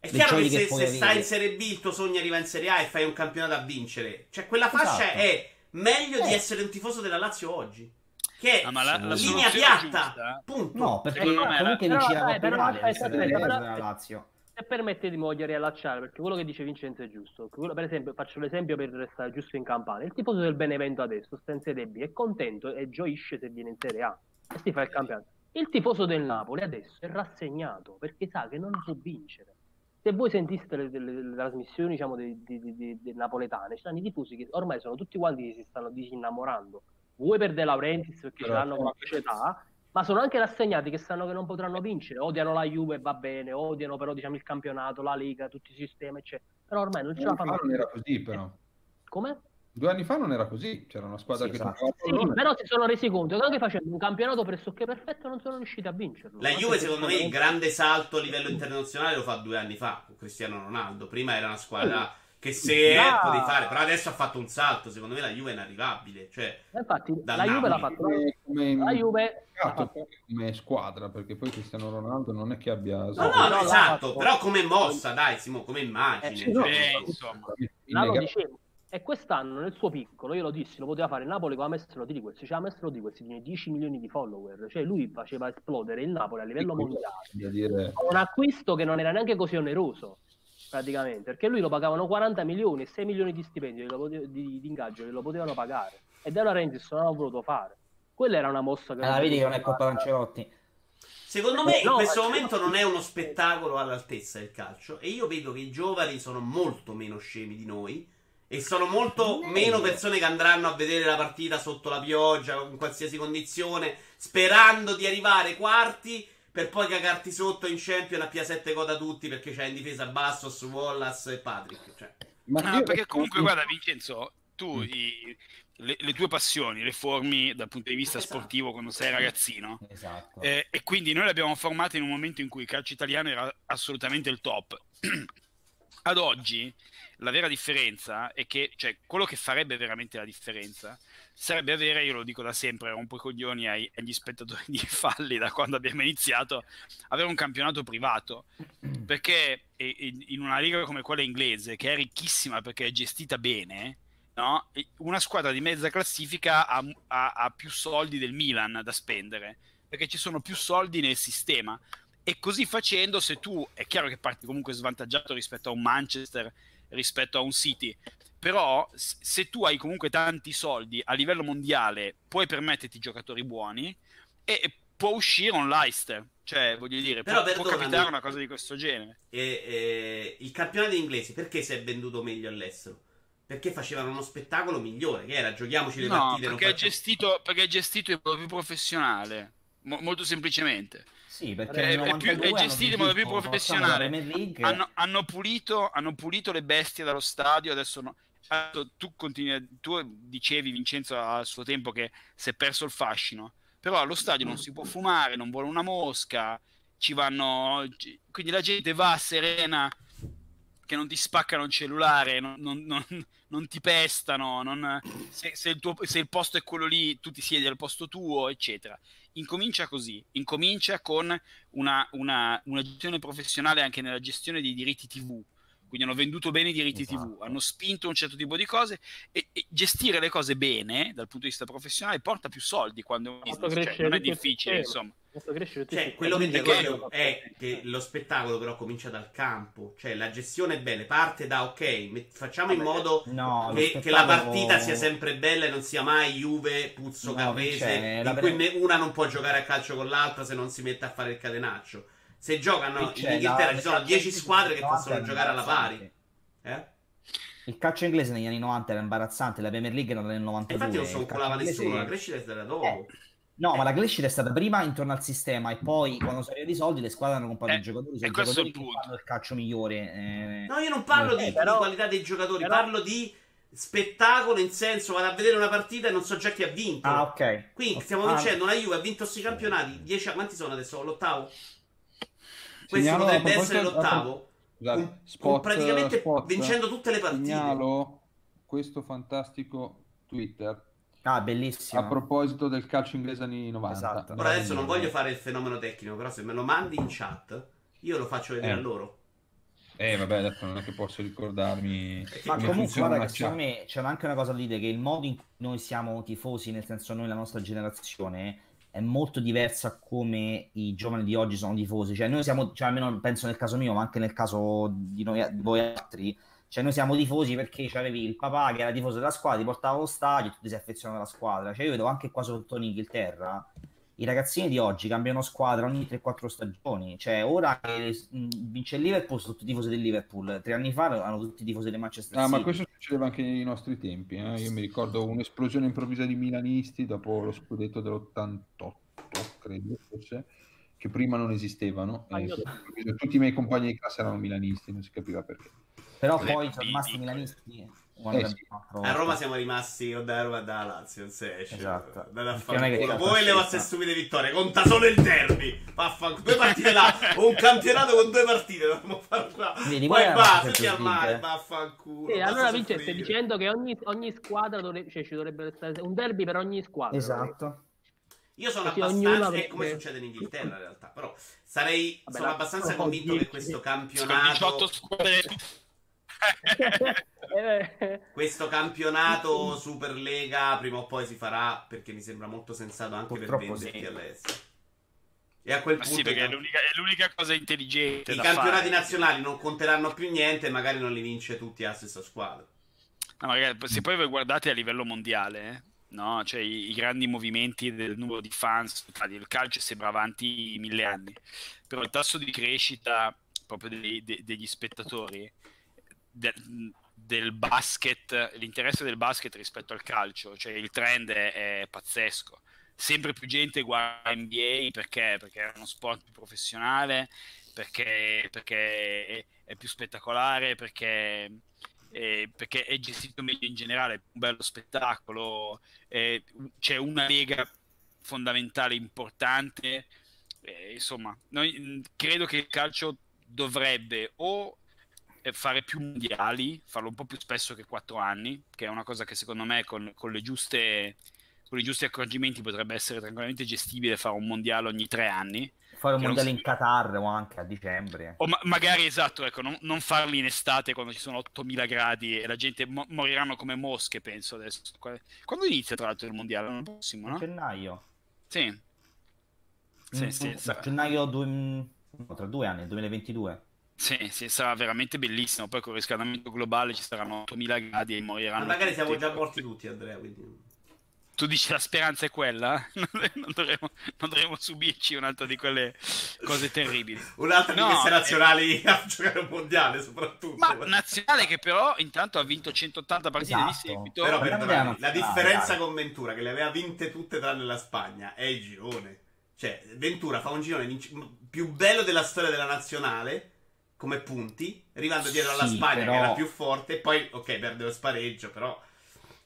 È chiaro che se, se stai in Serie B il tuo sogno è arrivare in Serie A e fai un campionato a vincere, cioè quella fascia esatto. è meglio eh. di essere un tifoso della Lazio oggi. Che ah, ma la, la linea piatta, punto. No, perché comunque non ci era la Lazio. Se permettete, voglio riallacciare, perché quello che dice Vincenzo è giusto. Quello, per esempio, faccio l'esempio per restare giusto in campana. Il tifoso del Benevento adesso sta in Serie B, è contento e gioisce se viene in Serie A e si fa il campionato. Il tifoso del Napoli adesso è rassegnato perché sa che non può vincere. Se voi sentiste le, le, le, le trasmissioni, diciamo, di, di, di, di, di napoletane, ci sono i tifosi che ormai sono tutti quanti che si stanno disinnamorando. Vuoi per De Laurentiis perché però ce l'hanno con la società, ma sono anche rassegnati che sanno che non potranno vincere, odiano la Juve, va bene, odiano però diciamo il campionato, la Liga, tutti i sistemi eccetera, però ormai non ce la fanno. Due anni fa non era così però. Come? Due anni fa non era così, c'era una squadra sì, che... Esatto. Sì, però si sono resi conto che anche facendo un campionato pressoché perfetto non sono riusciti a vincerlo. La Juve secondo me il grande salto a livello internazionale lo fa due anni fa, con Cristiano Ronaldo, prima era una squadra... Che se no. potevi fare, però adesso ha fatto un salto. Secondo me la Juve è inarrivabile. Cioè, infatti, la Napoli. Juve l'ha fatto come, la Juve come squadra, perché poi Cristiano Ronaldo non è che abbia. No, no, no, esatto. Però come mossa, dai, Simo, come immagine. Eh, cioè, no, eh, insomma, lo dicevo. E quest'anno nel suo piccolo, io lo dissi, lo poteva fare il Napoli con Amestro di questi, cioè Amestro di questi tiene dieci milioni di follower, cioè lui faceva esplodere il Napoli a livello mondiale. Con un acquisto che non era neanche così oneroso. Praticamente, perché lui lo pagavano quaranta milioni e sei milioni di stipendio di, di, di ingaggio che lo potevano pagare, e De Laurentiis non hanno voluto fare. Quella era una mossa che... Ah, vedi che non è colpa Ancelotti. Secondo me eh, in no, questo momento non è uno spettacolo all'altezza del calcio, e io vedo che i giovani sono molto meno scemi di noi e sono molto meno persone che andranno a vedere la partita sotto la pioggia, in qualsiasi condizione, sperando di arrivare quarti per poi cagarti sotto in Champions a Piasette coda tutti perché c'è in difesa Bastos, Wallace e Patric. Cioè. Ma no, perché comunque fatto... guarda Vincenzo, tu i, le, le tue passioni le formi dal punto di vista esatto. sportivo quando sei ragazzino. Esatto. Eh, e quindi noi le abbiamo formate in un momento in cui il calcio italiano era assolutamente il top. Ad oggi la vera differenza è che, cioè, quello che farebbe veramente la differenza sarebbe avere, io lo dico da sempre, rompo i coglioni ai, agli spettatori di Falli da quando abbiamo iniziato, avere un campionato privato, perché in una liga come quella inglese, che è ricchissima perché è gestita bene, no? Una squadra di mezza classifica ha, ha, ha più soldi del Milan da spendere, perché ci sono più soldi nel sistema. E così facendo, se tu, è chiaro che parti comunque svantaggiato rispetto a un Manchester, rispetto a un City, però se tu hai comunque tanti soldi a livello mondiale puoi permetterti giocatori buoni e può uscire un Leicester, cioè voglio dire, però può, può capitare una cosa di questo genere. Eh, eh, il campionato inglese perché si è venduto meglio all'estero? Perché facevano uno spettacolo migliore, che era giochiamoci le no, partite. Perché, non è gestito, perché è gestito in modo più professionale, mo molto semplicemente. Sì, perché è, più, è gestito in modo più professionale. Hanno, hanno, pulito, hanno pulito le bestie dallo stadio. Adesso no. tu, continui, tu dicevi, Vincenzo, al suo tempo che si è perso il fascino. Però allo stadio non si può fumare, non vuole una mosca. Ci vanno. Quindi la gente va serena, che non ti spaccano il cellulare, non, non, non, non ti pestano. Non, se, se, il tuo, se il posto è quello lì, tu ti siedi al posto tuo, eccetera. Incomincia così, incomincia con una, una, una gestione professionale anche nella gestione dei diritti tivù, quindi hanno venduto bene i diritti, esatto, tivù, hanno spinto un certo tipo di cose, e, e gestire le cose bene dal punto di vista professionale porta più soldi quando è business, cioè, non è difficile, insomma. Cioè, quello che dico io è che lo spettacolo però comincia dal campo, cioè la gestione è bene, parte da ok, facciamo in modo no, che, spettacolo... che la partita sia sempre bella e non sia mai Juve, Puzzo, no, Carrese, in cui pre... una non può giocare a calcio con l'altra se non si mette a fare il catenaccio. Se giocano in Inghilterra la... ci sono dieci squadre che possono giocare alla pari, eh? Il calcio inglese negli anni novanta era imbarazzante, la Premier League era nel novantadue, infatti non soccolava nessuno, la crescita è stata dopo. Eh. No, eh. ma la crescita è stata prima intorno al sistema, e poi quando sono arrivati i soldi le squadre hanno comprato eh. i giocatori, sono i giocatori che fanno il calcio migliore. Eh... No, io non parlo eh, di però... qualità dei giocatori, però... parlo di spettacolo, in senso vado a vedere una partita e non so già chi ha vinto. Ah, ok. Quindi okay. stiamo vincendo, ah, una Juve ha vinto questi campionati, dieci... quanti sono adesso? L'ottavo? Questo segnalo, potrebbe essere l'ottavo, con, con praticamente spot, vincendo tutte le partite. Segnalo questo fantastico Twitter. Ah, bellissimo. A proposito del calcio inglese anni novanta. Esatto. Ora adesso non voglio fare il fenomeno tecnico, però se me lo mandi in chat, io lo faccio vedere eh. a loro. Eh vabbè, adesso non è che posso ricordarmi. Ma comunque guarda che secondo me c'è anche una cosa da dire, che il modo in cui noi siamo tifosi, nel senso noi, la nostra generazione, è molto diversa come i giovani di oggi sono tifosi. Cioè noi siamo, cioè almeno penso nel caso mio, ma anche nel caso di, noi, di voi altri, cioè noi siamo tifosi perché c'avevi il papà che era tifoso della squadra, ti portava allo stadio e tutti si affezionavano alla squadra. Cioè io vedo anche qua sotto in Inghilterra i ragazzini di oggi cambiano squadra ogni tre quattro stagioni. Cioè ora che vince il Liverpool sono tutti tifosi del Liverpool, tre anni fa erano tutti tifosi del Manchester City. Ah, ma questo succedeva anche nei nostri tempi, eh? Io mi ricordo un'esplosione improvvisa di milanisti dopo lo scudetto dell'ottantotto, credo forse, che prima non esistevano, eh, tutti i miei compagni di classe erano milanisti, non si capiva perché, però le poi sono rimasti milanisti. Eh, sì. A Roma siamo rimasti o da Roma o da Lazio, non si esce, esatto. Voi le vostre stupide vittorie, conta solo il derby, vaffanculo, due partite là, un campionato con due partite dobbiamo fare qua, quindi, poi basta, si ammale, vaffanculo. Sì, allora Vince stai dicendo che ogni, ogni squadra dovrebbe, cioè, ci dovrebbe essere un derby per ogni squadra, esatto. Io sono perché abbastanza, perché... come succede in Inghilterra in realtà, però sarei, vabbè, sono abbastanza convinto che questo campionato diciotto squadre questo campionato Superlega prima o poi si farà, perché mi sembra molto sensato anche purtroppo per venderti all'estero. E a quel ma punto sì, perché camp- è, l'unica, è l'unica cosa intelligente. I campionati fare. nazionali non conteranno più niente e magari non li vince tutti alla stessa squadra. No, magari, se poi voi guardate a livello mondiale, eh? No, cioè i, i grandi movimenti del numero di fans, il calcio sembra avanti mille anni, però il tasso di crescita proprio dei, de, degli spettatori del, del basket, l'interesse del basket rispetto al calcio, cioè il trend è, è pazzesco, sempre più gente guarda N B A perché, perché è uno sport più professionale, perché, perché è, è più spettacolare, perché Eh, perché è gestito meglio in generale, è un bello spettacolo, eh, c'è una lega fondamentale importante, eh, insomma noi, credo che il calcio dovrebbe o fare più mondiali, farlo un po' più spesso che quattro anni, che è una cosa che secondo me con, con, le giuste, con i giusti accorgimenti potrebbe essere tranquillamente gestibile, fare un mondiale ogni tre anni, fare un mondiale si... in Qatar o anche a dicembre o ma- magari esatto, ecco, non, non farli in estate quando ci sono ottomila gradi e la gente mo- moriranno come mosche, penso adesso. Quando inizia tra l'altro il mondiale? L'anno prossimo, no? Gennaio. Sì. Sì, mm, sì, sarà... gennaio due... no, tra due anni, duemilaventidue. Sì, sì, sarà veramente bellissimo, poi con il riscaldamento globale ci saranno ottomila gradi e moriranno. Ma magari tutti. Siamo già morti tutti, Andrea, quindi tu dici la speranza è quella? Non dovremmo, non dovremmo subirci un'altra di quelle cose terribili. Un'altra no, di queste nazionali è... a giocare un mondiale, soprattutto. Ma nazionale che però intanto ha vinto centottanta partite, esatto, di seguito. Però, però la, la differenza ah, con Ventura, che le aveva vinte tutte tranne la Spagna, è il girone. Cioè, Ventura fa un girone più bello della storia della nazionale, come punti, arrivando dietro alla sì, Spagna, però... che era più forte, e poi, ok, perde lo spareggio, però...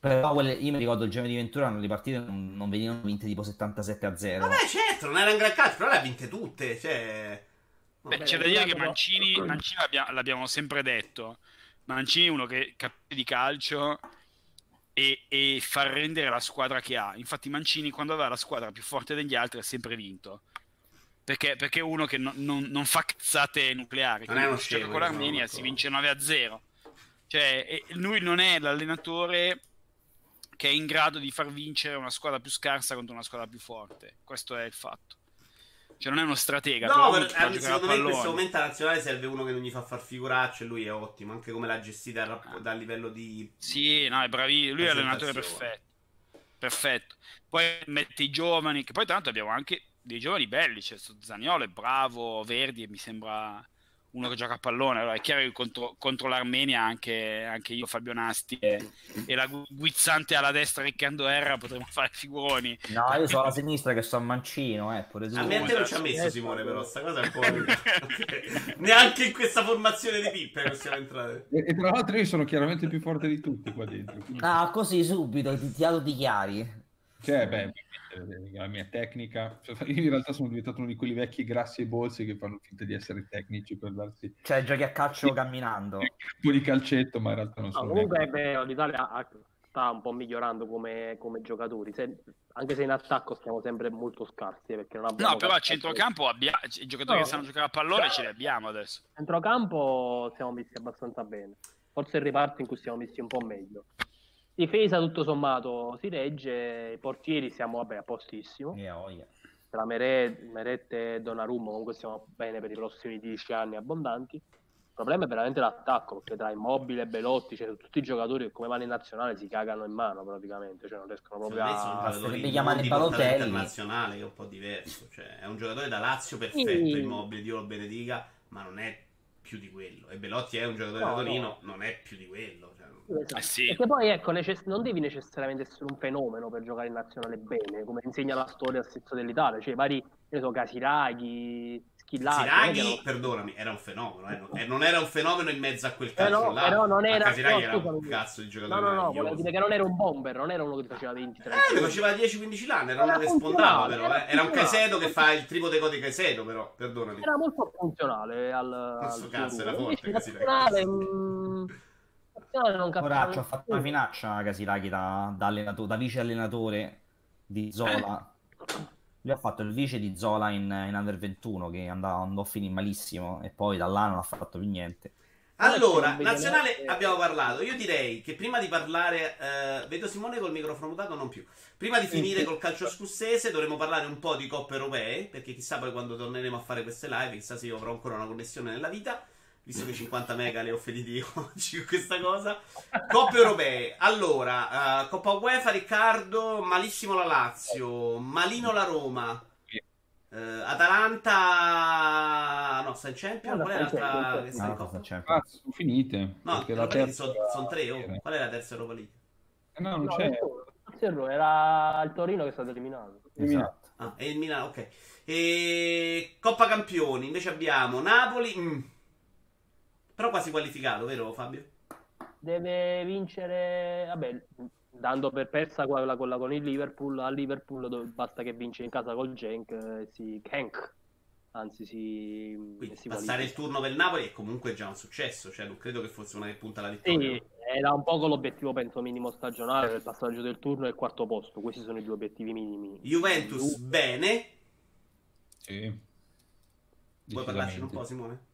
Però quelle, io mi ricordo il giorno di Ventura le partite non, non venivano vinte tipo settantasette a zero. Vabbè, certo, non era un gran calcio, però le ha vinte tutte, cioè... Vabbè, beh, c'è da dire che Mancini, Mancini l'abbia, l'abbiamo sempre detto, Mancini è uno che capisce di calcio e, e fa rendere la squadra che ha. Infatti Mancini, quando aveva la squadra più forte degli altri, ha sempre vinto. Perché, perché uno che non, non, non fa cazzate nucleari. Non è uno scemo. Con l'Armenia si vince nove a zero. Cioè, lui non è l'allenatore che è in grado di far vincere una squadra più scarsa contro una squadra più forte. Questo è il fatto. Cioè, non è uno stratega. No, per, eh, secondo me in questo momento alla nazionale serve uno che non gli fa far figuracce. Lui è ottimo, anche come l'ha gestita dal, dal livello di... Sì, no, è bravissimo. Lui è l'allenatore perfetto. Perfetto. Poi mette i giovani, che poi tanto abbiamo anche... dei giovani belli, cioè Zaniolo è bravo, Verdi e mi sembra uno che gioca a pallone. Allora è chiaro che contro, contro l'Armenia anche, anche io, Fabio Nasti e, e la guizzante alla destra Riccardo Erra potremmo fare figuroni. No, io sono alla sinistra che sono mancino, eh, pure tu. A me te non ci ha messo Simone, però sta cosa è un po' neanche in questa formazione di pippe possiamo entrare. E, e tra l'altro io sono chiaramente più forte di tutti qua dentro. Quindi... Ah, così subito, ti ti dichiari. Cioè, beh, la mia tecnica, cioè, io in realtà sono diventato uno di quelli vecchi grassi e bolsi che fanno finta di essere tecnici per darsi, cioè giochi a calcio sì, camminando un po' di calcetto, ma in realtà non sono. Comunque è vero, l'Italia sta un po' migliorando come, come giocatori, se, anche se in attacco stiamo sempre molto scarsi perché non abbiamo. No, però a centrocampo abbia... i giocatori no, che sanno giocare a pallone ce li abbiamo adesso. A centrocampo siamo messi abbastanza bene, forse il reparto in cui siamo messi un po' meglio. Difesa tutto sommato si regge, i portieri siamo vabbè a postissimo, yeah, oh yeah. Tra Meret, Meret e Donnarumma comunque siamo bene per i prossimi dieci anni abbondanti. Il problema è veramente l'attacco, perché tra Immobile e Belotti, cioè tutti i giocatori come vanno in nazionale si cagano in mano praticamente, cioè non riescono proprio a... Potrebbe chiamare il Palotelli internazionale, che è un po' diverso, cioè è un giocatore da Lazio perfetto, sì. Immobile, Dio lo benedica, ma non è più di quello, e Belotti è un giocatore no, da Torino, no. Non è più di quello. Esatto. Eh sì. Perché poi ecco, necess- non devi necessariamente essere un fenomeno per giocare in nazionale bene, come insegna la storia stesso dell'Italia, cioè vari, ne so, Casiraghi, Schillati. Casiraghi, erano... perdonami, era un fenomeno, eh? Non, eh, non era un fenomeno in mezzo a quel calcio eh no, là. Però non era, Casiraghi no, era un cazzo di giocatore. No, no, no, volevo dire che non era un bomber, non era uno che faceva venti trenta. Eh, che faceva dieci quindici l'anno, era, era uno che spuntava però, era, eh. Era un Caicedo che fa il tripoteco di Caicedo però, perdonami. Era molto funzionale al... Questo cazzo era forte Casiraghi. Non Coraccio ha fatto una minaccia a Casiraghi da, da, allenato, da vice allenatore di Zola. Lui ha fatto il vice di Zola in, in Under ventuno che andava, andò a finire malissimo e poi da là non ha fatto più niente. Allora, nazionale abbiamo parlato. Io direi che prima di parlare eh, vedo Simone col microfono mutato, non più. Prima di finire col calcio scozzese dovremo parlare un po' di coppe europee, perché chissà poi quando torneremo a fare queste live, chissà se io avrò ancora una connessione nella vita. Visto che cinquanta mega le ho feriti oggi con questa cosa. Coppe europee. Allora, uh, Coppa UEFA, Riccardo, malissimo la Lazio, malino la Roma, uh, Atalanta... No, sta in Champions? Qual è l'altra che sta in Coppa? Ah, sono finite. No, la terza... sono, sono tre, oh. Qual è la terza Europa League? Eh no, non no, c'è. Era il Torino che è stato eliminato. Eliminato. Esatto. Ah, è il Milan, ok. E... Coppa Campioni, invece abbiamo Napoli... Mm. Però quasi qualificato, vero Fabio? Deve vincere, vabbè, dando per persa quella, quella con il Liverpool. Al Liverpool dove basta che vince in casa col Genk, eh, si Genk. Anzi, si... Quindi, si passare qualifica. Il turno per il Napoli è comunque già un successo, cioè non credo che fosse una che punta alla vittoria. Sì, era un po' con l'obiettivo, penso, minimo stagionale per il passaggio del turno e il quarto posto. Questi sono i due obiettivi minimi. Juventus, Ju- bene. Sì. Vuoi parlarci un po', Simone?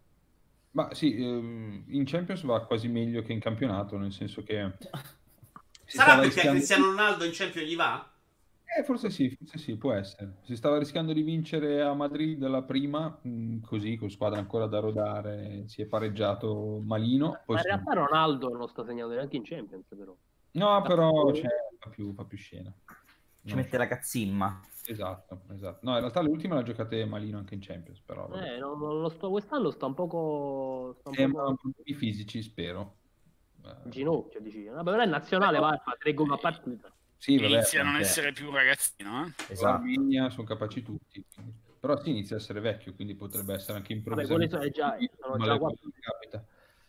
Ma sì, ehm, in Champions va quasi meglio che in campionato, nel senso che... Sarà perché rischiando... Cristiano Ronaldo in Champions gli va? Eh, forse sì, forse sì, può essere. Si stava rischiando di vincere a Madrid la prima, mh, così, con squadra ancora da rodare, si è pareggiato malino. Poi ma in realtà sì. Ronaldo non lo sta segnando neanche in Champions, però. No, però cioè, fa, più, fa più scena. Ci mette la cazzimma. Esatto, esatto. No, in realtà l'ultima la giocate malino anche in Champions, però. Vabbè. Eh, non, non lo sto, quest'anno sta un poco... Sta un eh, poco... problemi fisici, spero. Ginocchio, dici. Vabbè, però è nazionale, eh, va, fa tre gol a partita. Sì, vabbè, inizia a non essere più ragazzino, eh? Esatto. Arminia, sono capaci tutti. Però sì, inizia a essere vecchio, quindi potrebbe essere anche improvvisamente. Vabbè, sono già, sono già, quattro,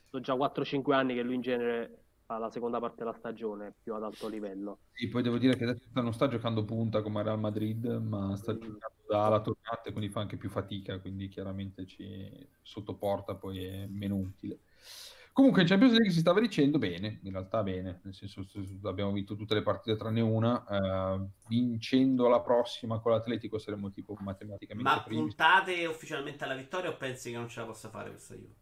sono già quattro cinque anni che lui in genere... la seconda parte della stagione più ad alto livello. Sì, poi devo dire che adesso non sta giocando punta come Real Madrid, ma sta giocando da ala tornante, quindi fa anche più fatica, quindi chiaramente ci sottoporta, poi è meno utile. Comunque in Champions League si stava dicendo bene, in realtà bene, nel senso abbiamo vinto tutte le partite tranne una, eh, vincendo la prossima con l'Atletico saremmo tipo matematicamente ma primi. Puntate ufficialmente alla vittoria o pensi che non ce la possa fare questa Juve?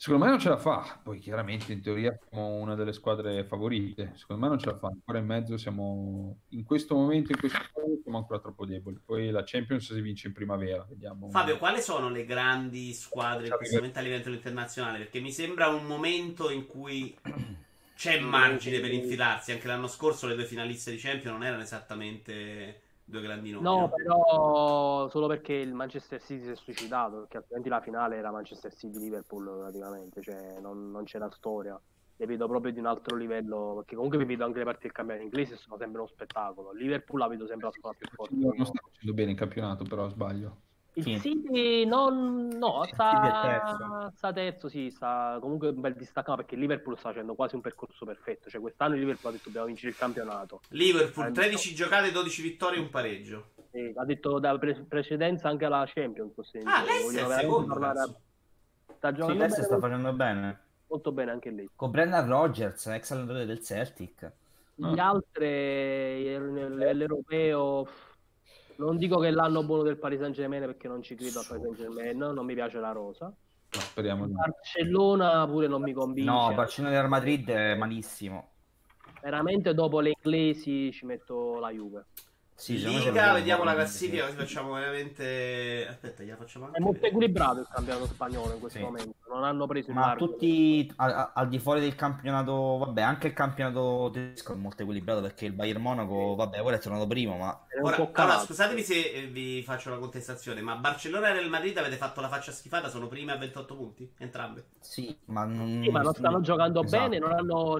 Secondo me non ce la fa, poi chiaramente in teoria siamo una delle squadre favorite, secondo me non ce la fa, ancora in mezzo siamo, in questo momento, in questo momento siamo ancora troppo deboli, poi la Champions si vince in primavera, vediamo. Fabio, quali sono le grandi squadre in questo momento a livello internazionale? Perché mi sembra un momento in cui c'è margine per infilarsi, anche l'anno scorso le due finaliste di Champions non erano esattamente... due grandi nomi. No, però solo perché il Manchester City si è suicidato, perché altrimenti la finale era Manchester City-Liverpool praticamente, cioè non, non c'è la storia. Le vedo proprio di un altro livello, perché comunque vi vedo anche le partite del campionato inglese, sono sempre uno spettacolo. Liverpool la vedo sempre la squadra più forte. Non sta facendo bene in campionato, però sbaglio. Il sì. City non, no, sta, sta terzo, sì, sta comunque un bel distacco, perché il Liverpool sta facendo quasi un percorso perfetto, cioè quest'anno il Liverpool ha detto dobbiamo vincere il campionato. Liverpool tredici giocate, dodici vittorie e un pareggio. Sì, ha detto da pre- precedenza anche alla Champions. Ah, lei è secondo, parlare... sta giocando sì, bene, sta facendo bene. Molto bene anche lei. Con Brendan Rodgers, ex allenatore del Celtic. Gli ah. altri, l'europeo... Non dico che è l'anno buono del Paris Saint-Germain perché non ci credo al Paris Saint-Germain, non mi piace la rosa. No, speriamo. Barcellona pure non mi convince. No, Barcellona del Real Madrid è malissimo. Veramente dopo le inglesi ci metto la Juve. Sì, Liga, vediamo la classifica, così facciamo veramente... Aspetta, gliela facciamo anche. È molto equilibrato il campionato spagnolo in questo sì. momento, non hanno preso il Ma margine. Tutti al, al di fuori del campionato, vabbè, anche il campionato tedesco è molto equilibrato perché il Bayern Monaco, vabbè, ora è tornato primo, ma... Ora, allora, scusatemi se vi faccio una contestazione, ma Barcellona e Real Madrid avete fatto la faccia schifata, sono prime a ventotto punti, entrambe? Sì, ma non... Sì, ma non stanno giocando esatto. bene, non hanno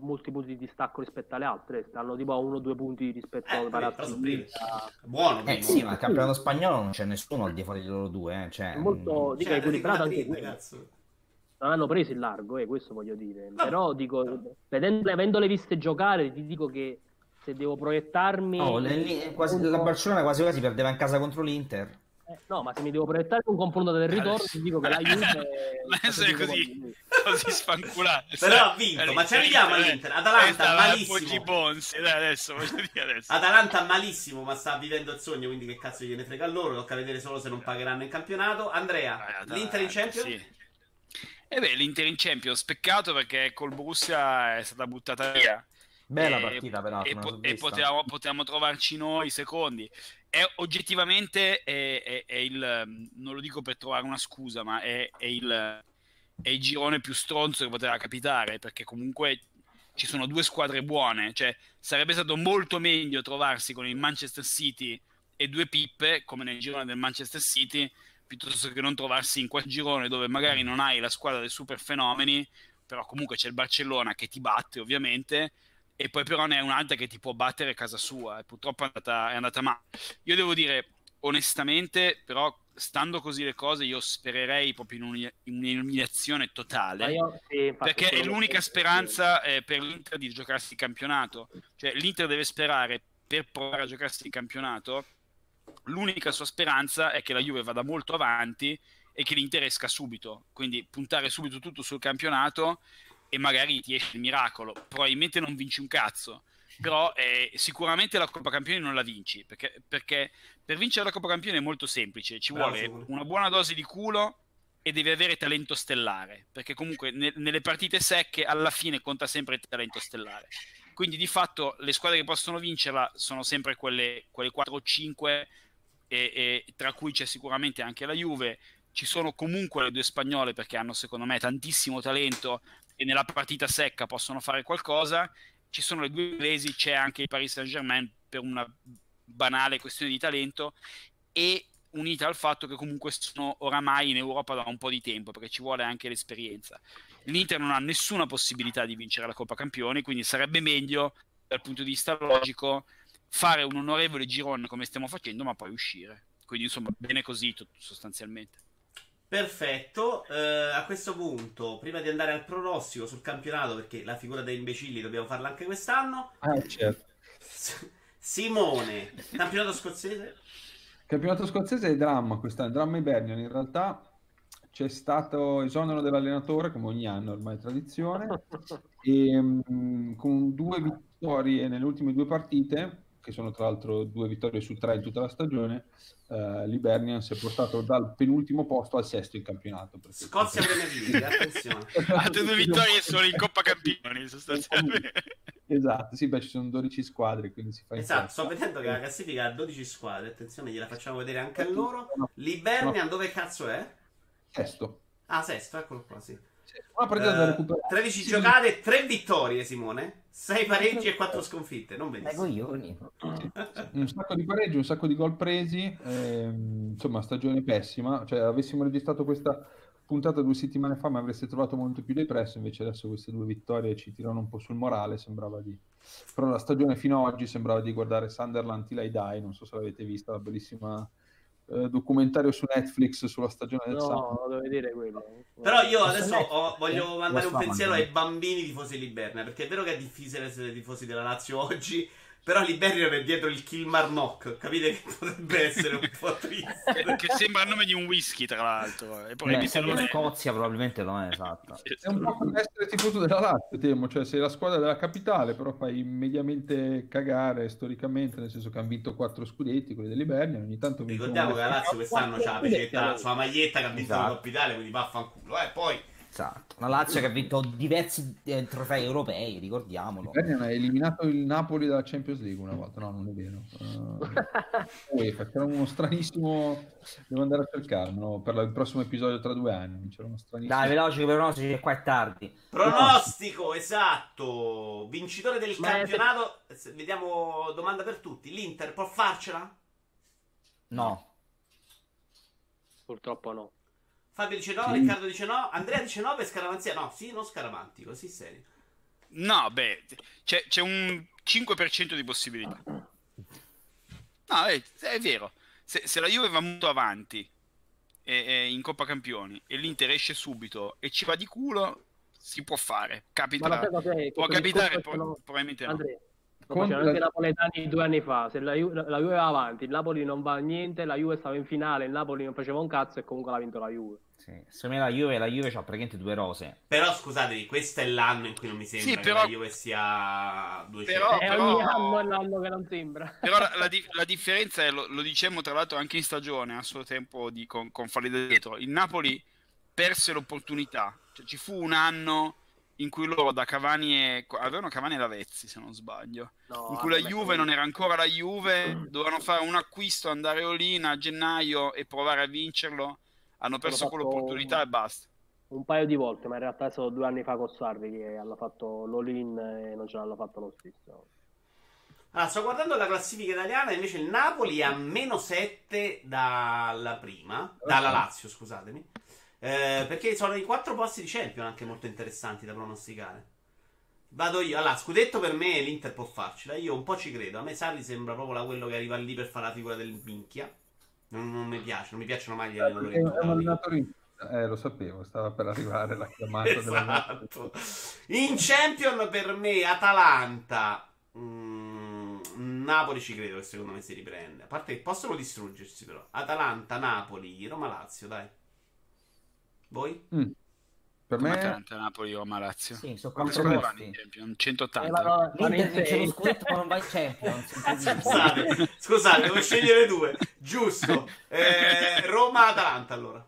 molti punti di distacco rispetto alle altre, stanno tipo a uno o due punti rispetto eh, alle altre. Buono, eh, sì, ma il campionato spagnolo non c'è nessuno al di fuori di loro due, eh. cioè, molto dico, cioè, equilibrato anche qui. Non hanno preso il largo, eh, questo voglio dire. No. Però dico, no. vedendo, avendole viste giocare, ti dico che se devo proiettarmi, no, le, le, quasi, la Barcellona quasi quasi perdeva in casa contro l'Inter. Eh, no, ma se mi devo proiettare un confronto del ritorno, allora, ti dico che la Juve è così, così, così sfanculato. Però ha vinto, allora, ma ci arriviamo all'Inter. Atalanta malissimo. Bonzi, dai, adesso, adesso. Atalanta malissimo, ma sta vivendo il sogno, quindi che cazzo gliene frega a loro. Tocca vedere solo se non pagheranno in campionato. Andrea, Atalanta, l'Inter in Champions? Sì. E eh beh, l'Inter in Champions, peccato perché col Borussia è stata buttata via. Bella e, partita peraltro. E, po- e potevamo, potevamo trovarci noi secondi. È, oggettivamente è, è, è il, non lo dico per trovare una scusa, ma è, è, il, è il girone più stronzo che poteva capitare, perché comunque ci sono due squadre buone, cioè sarebbe stato molto meglio trovarsi con il Manchester City e due pippe come nel girone del Manchester City, piuttosto che non trovarsi in quel girone dove magari non hai la squadra dei super fenomeni, però comunque c'è il Barcellona che ti batte ovviamente, e poi però ne è un'altra che ti può battere a casa sua, e purtroppo è andata, è andata male. Io devo dire, onestamente, però, stando così le cose, io spererei proprio in, un, in un'eliminazione totale, io, sì, perché è l'unica speranza eh, per l'Inter di giocarsi il campionato. Cioè, l'Inter deve sperare per provare a giocarsi il campionato, l'unica sua speranza è che la Juve vada molto avanti e che l'Inter esca subito, quindi puntare subito tutto sul campionato, e magari ti esce il miracolo. Probabilmente non vinci un cazzo, però eh, sicuramente la Coppa Campioni non la vinci, perché, perché per vincere la Coppa Campioni è molto semplice, ci vuole Bravo. una buona dose di culo e devi avere talento stellare, perché comunque ne, nelle partite secche alla fine conta sempre il talento stellare, quindi di fatto le squadre che possono vincerla sono sempre quelle, quelle quattro o cinque e, e, tra cui c'è sicuramente anche la Juve. Ci sono comunque le due spagnole perché hanno secondo me tantissimo talento e nella partita secca possono fare qualcosa, ci sono le due inglesi, c'è anche il Paris Saint-Germain per una banale questione di talento, e unita al fatto che comunque sono oramai in Europa da un po' di tempo, perché ci vuole anche l'esperienza. L'Inter non ha nessuna possibilità di vincere la Coppa Campioni, quindi sarebbe meglio dal punto di vista logico fare un onorevole girone come stiamo facendo, ma poi uscire. Quindi insomma bene così sostanzialmente. Perfetto, eh, a questo punto prima di andare al pronostico sul campionato, perché la figura dei imbecilli dobbiamo farla anche quest'anno. Ah, certo. Simone, campionato scozzese? Campionato scozzese è dramma quest'anno, dramma Hibernian in realtà. c'è stato esonero dell'allenatore, come ogni anno ormai tradizione, e, mh, con due vittorie nelle ultime due partite, che sono tra l'altro due vittorie su tre in tutta la stagione, eh, l'Hibernian si è portato dal penultimo posto al sesto in campionato. Scozia Premier League, attenzione. Altre due vittorie solo in Coppa Campioni, sostanzialmente. Esatto, sì, beh, ci sono dodici squadre, quindi si fa. Esatto, sto vedendo che la classifica ha dodici squadre, attenzione, gliela facciamo vedere anche a loro. L'Hibernian dove cazzo è? Sesto. Ah, sesto, eccolo qua, sì. Una partita uh, da recuperare. tredici sì, giocate, sì. tre vittorie, Simone, sei pareggi e quattro sconfitte. Non benissimo. Un sacco di pareggi, un sacco di gol presi. Ehm, insomma, stagione pessima. Cioè, avessimo registrato questa puntata due settimane fa, mi avreste trovato molto più depresso. Invece, adesso queste due vittorie ci tirano un po' sul morale. Sembrava di. Però la stagione fino ad oggi sembrava di guardare Sunderland Till I Die. Non so se l'avete vista, la bellissima. Documentario su Netflix sulla stagione del sangue. No, devo vedere quello. Però io adesso ho, voglio mandare un pensiero ai bambini tifosi dell'Ibernia, perché è vero che è difficile essere tifosi della Lazio oggi, però l'Ibernia è dietro il Kilmarnock, capite, che potrebbe essere un po' triste. Che sembra il nome di un whisky, tra l'altro. E poi Beh, in è... Scozia probabilmente non è esatto. È un po' come essere tifoso della Lazio, temo, cioè sei la squadra della capitale, però fai mediamente cagare storicamente, nel senso che hanno vinto quattro scudetti, quelli dell'Ibernia, ogni tanto... Ricordiamo che la Lazio quest'anno c'ha la sua maglietta che ha vinto esatto. la capitale, quindi vaffanculo, eh, poi... Esatto. La Lazio che ha vinto diversi eh, trofei europei, ricordiamolo. Ha eliminato il Napoli dalla Champions League una volta, no, non è vero. Uh, poi c'era uno stranissimo, devo andare a cercarlo per il prossimo episodio tra due anni. C'era uno stranissimo. Dai, veloce, che pronostico, che qua è tardi. Pronostico, esatto. Vincitore del Ma campionato. Se... Vediamo, domanda per tutti. L'Inter può farcela? No. Purtroppo no. Fabio dice no, sì. Riccardo dice no, Andrea dice no per Scaramanzia, no, sì, non Scaramantico, sì, serio. No, beh, c'è un cinque per cento di possibilità. No, è, è vero, se, se la Juve va molto avanti e, e in Coppa Campioni e l'Inter esce subito e ci va di culo, si può fare, capita, vabbè, vabbè, può capitare, pro, no. probabilmente no. Andrea. C'era anche Napoletani due anni fa, se la Juve va avanti, il Napoli non va a niente, la Juve stava in finale, il Napoli non faceva un cazzo e comunque l'ha vinto la Juve. Sì, secondo me la Juve, la Juve c'ha praticamente due rose. Però scusatevi, questo è l'anno in cui non mi sembra sì, però... che la Juve sia duecento. Però, però... È ogni anno è l'anno che non sembra. Però la, la, di la differenza è, lo, lo dicemmo tra l'altro anche in stagione, a suo tempo di, con, con Falli da Dietro, il Napoli perse l'opportunità, cioè, ci fu un anno... in cui loro da Cavani e... avevano Cavani e Lavezzi, se non sbaglio, no, in cui la Juve non era ancora la Juve, dovevano fare un acquisto, andare all'Olina a gennaio e provare a vincerlo, hanno perso quell'opportunità un... e basta. Un paio di volte, ma in realtà sono due anni fa con Sarri che hanno fatto l'Olin e non ce l'hanno fatto lo stesso. Allora, sto guardando la classifica italiana, invece il Napoli ha meno sette dalla prima, dalla Lazio, scusatemi. Eh, perché sono i quattro posti di Champions anche molto interessanti da pronosticare. Vado io, allora scudetto per me l'Inter può farcela, io un po' ci credo, a me Sarri sembra proprio quello che arriva lì per fare la figura del minchia, non, non mi piace, non mi piacciono mai gli allenatori, allenatori. Eh, lo sapevo, stava per arrivare la chiamata esatto. della... in Champions per me Atalanta mm, Napoli ci credo che secondo me si riprende, a parte che possono distruggersi però Atalanta, Napoli, Roma, Lazio, dai. Voi? Mm. Per Come me Atalanta, Napoli, Roma, Lazio. Sì, sono quattro posti. centottanta. Eh, ma no, l'Inter c'è lo scudetto ma non va in Champions. Scusate, scusate, devo scegliere due. Giusto. Eh, Roma, Atalanta allora.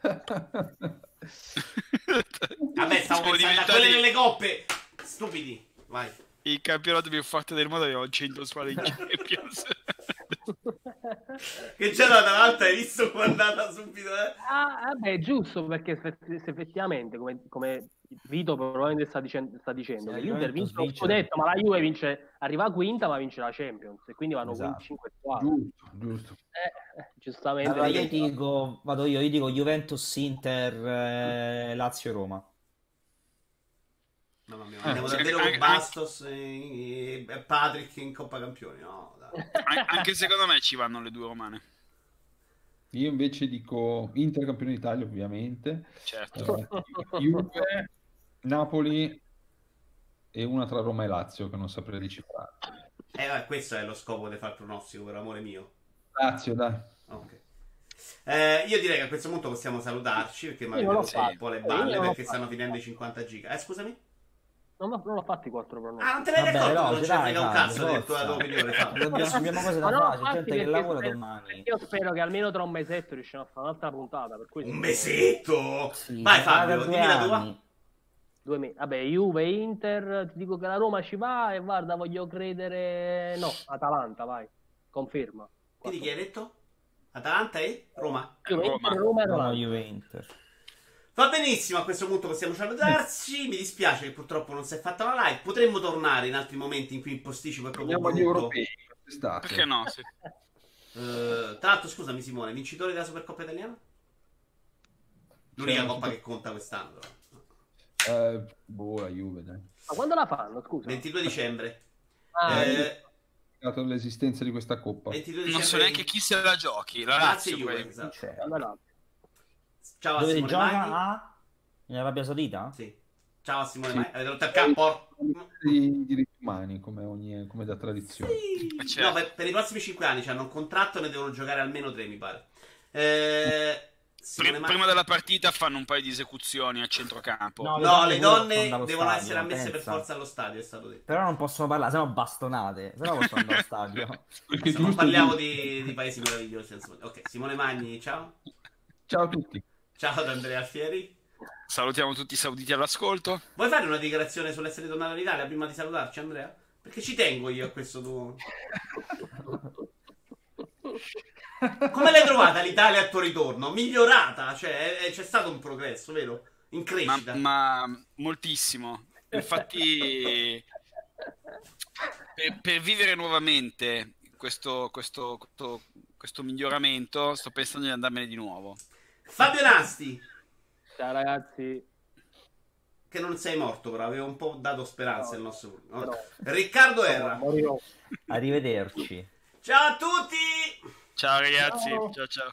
Vabbè, stavo pensando a quelle delle coppe. Stupidi, vai. Il campionato più forte del mondo aveva cento squadre in Champions. Che c'è l'Atalanta, hai visto come è andata subito? Eh? Ah, ah beh, giusto, perché se effettivamente, come, come Vito probabilmente sta dicendo, sta dicendo sì, che l'Inter vince lo scudetto, ma la Juve vince, arriva a quinta, ma vince la Champions, e quindi vanno esatto. cinque squadre. Giusto, giusto. Eh, giustamente. Allora, io dico, vado io, io dico Juventus, Inter, eh, Lazio, Roma. No, mia, andiamo eh, davvero con Bastos e, e Patric in Coppa Campioni, no, dai. Anche secondo me ci vanno le due romane. Io invece dico Inter campione d'Italia ovviamente, certo. eh, Juve, Napoli e una tra Roma e Lazio che non saprei decifrare. Eh, questo è lo scopo di far pronostico, per amore mio. Lazio, dai. Ok. Eh, io direi che a questo punto possiamo salutarci, perché mi avete rotto un po' le balle, perché stanno finendo i cinquanta giga. Eh, scusami? Non, non l'ho fatti quattro pronostici. Ah, non te ne rendi conto? Non c'è mica un cazzo detto la tua opinione. Abbiamo cose da fare, c'è gente che lavora domani. Io spero che almeno tra un mesetto riusciamo a fare un'altra puntata. Per cui un mesetto? Sì, vai Fabio, dimmi la tua. Due mesi. Vabbè, Juve, Inter, ti dico che la Roma ci va e guarda, voglio credere... No, Atalanta, vai. Conferma. Quindi chi hai detto? Atalanta e Roma. Roma, Roma, Roma. No, Juve, Inter. Va benissimo, a questo punto possiamo salutarci. Mi dispiace che purtroppo non si è fatta la live. Potremmo tornare in altri momenti in cui in posticipo è proprio un europei. Perché no? Sì. Uh, tra l'altro, scusami Simone, vincitore della Supercoppa italiana? L'unica cioè, coppa che conta quest'anno. Eh, boh, la Juve, dai. Ma quando la fanno? Scusa. ventidue dicembre. Ah, eh, l'esistenza di questa coppa. Non so neanche chi se la giochi. La Lazio, Juve, esatto. Allora, ciao a Simone Magni. A... in Arabia Saudita? Sì. Ciao a Simone sì. Magni. Avete rotto il campo? I diritti umani, come, ogni, come da tradizione. Sì. Certo. No, per, per i prossimi cinque anni hanno un contratto, ne devono giocare almeno tre, mi pare. Eh... Prima, Magni... prima della partita fanno un paio di esecuzioni a centrocampo. No, le, no, le donne devono stadio, essere ammesse pensa. per forza allo stadio, è stato detto. Però non possono parlare, sennò bastonate. Sennò possono andare allo stadio. Perché se non parliamo di, di paesi meravigliosi. Ok, Simone Magni, ciao. Ciao a tutti. Ciao da Andrea Alfieri. Salutiamo tutti i sauditi all'ascolto. Vuoi fare una dichiarazione sull'essere tornato in Italia prima di salutarci, Andrea? Perché ci tengo io a questo tuo... Come l'hai trovata l'Italia al tuo ritorno? Migliorata, cioè è, è, c'è stato un progresso, vero? In crescita. Ma, ma moltissimo. Infatti per, per vivere nuovamente questo, questo, questo, questo miglioramento sto pensando di andarmene di nuovo. Fabio Nasti. Ciao ragazzi. Che non sei morto, però avevo un po' dato speranza no, il nostro... No. No. Riccardo Erra. No, no, no. Arrivederci. Ciao a tutti. Ciao ragazzi, ciao ciao. ciao.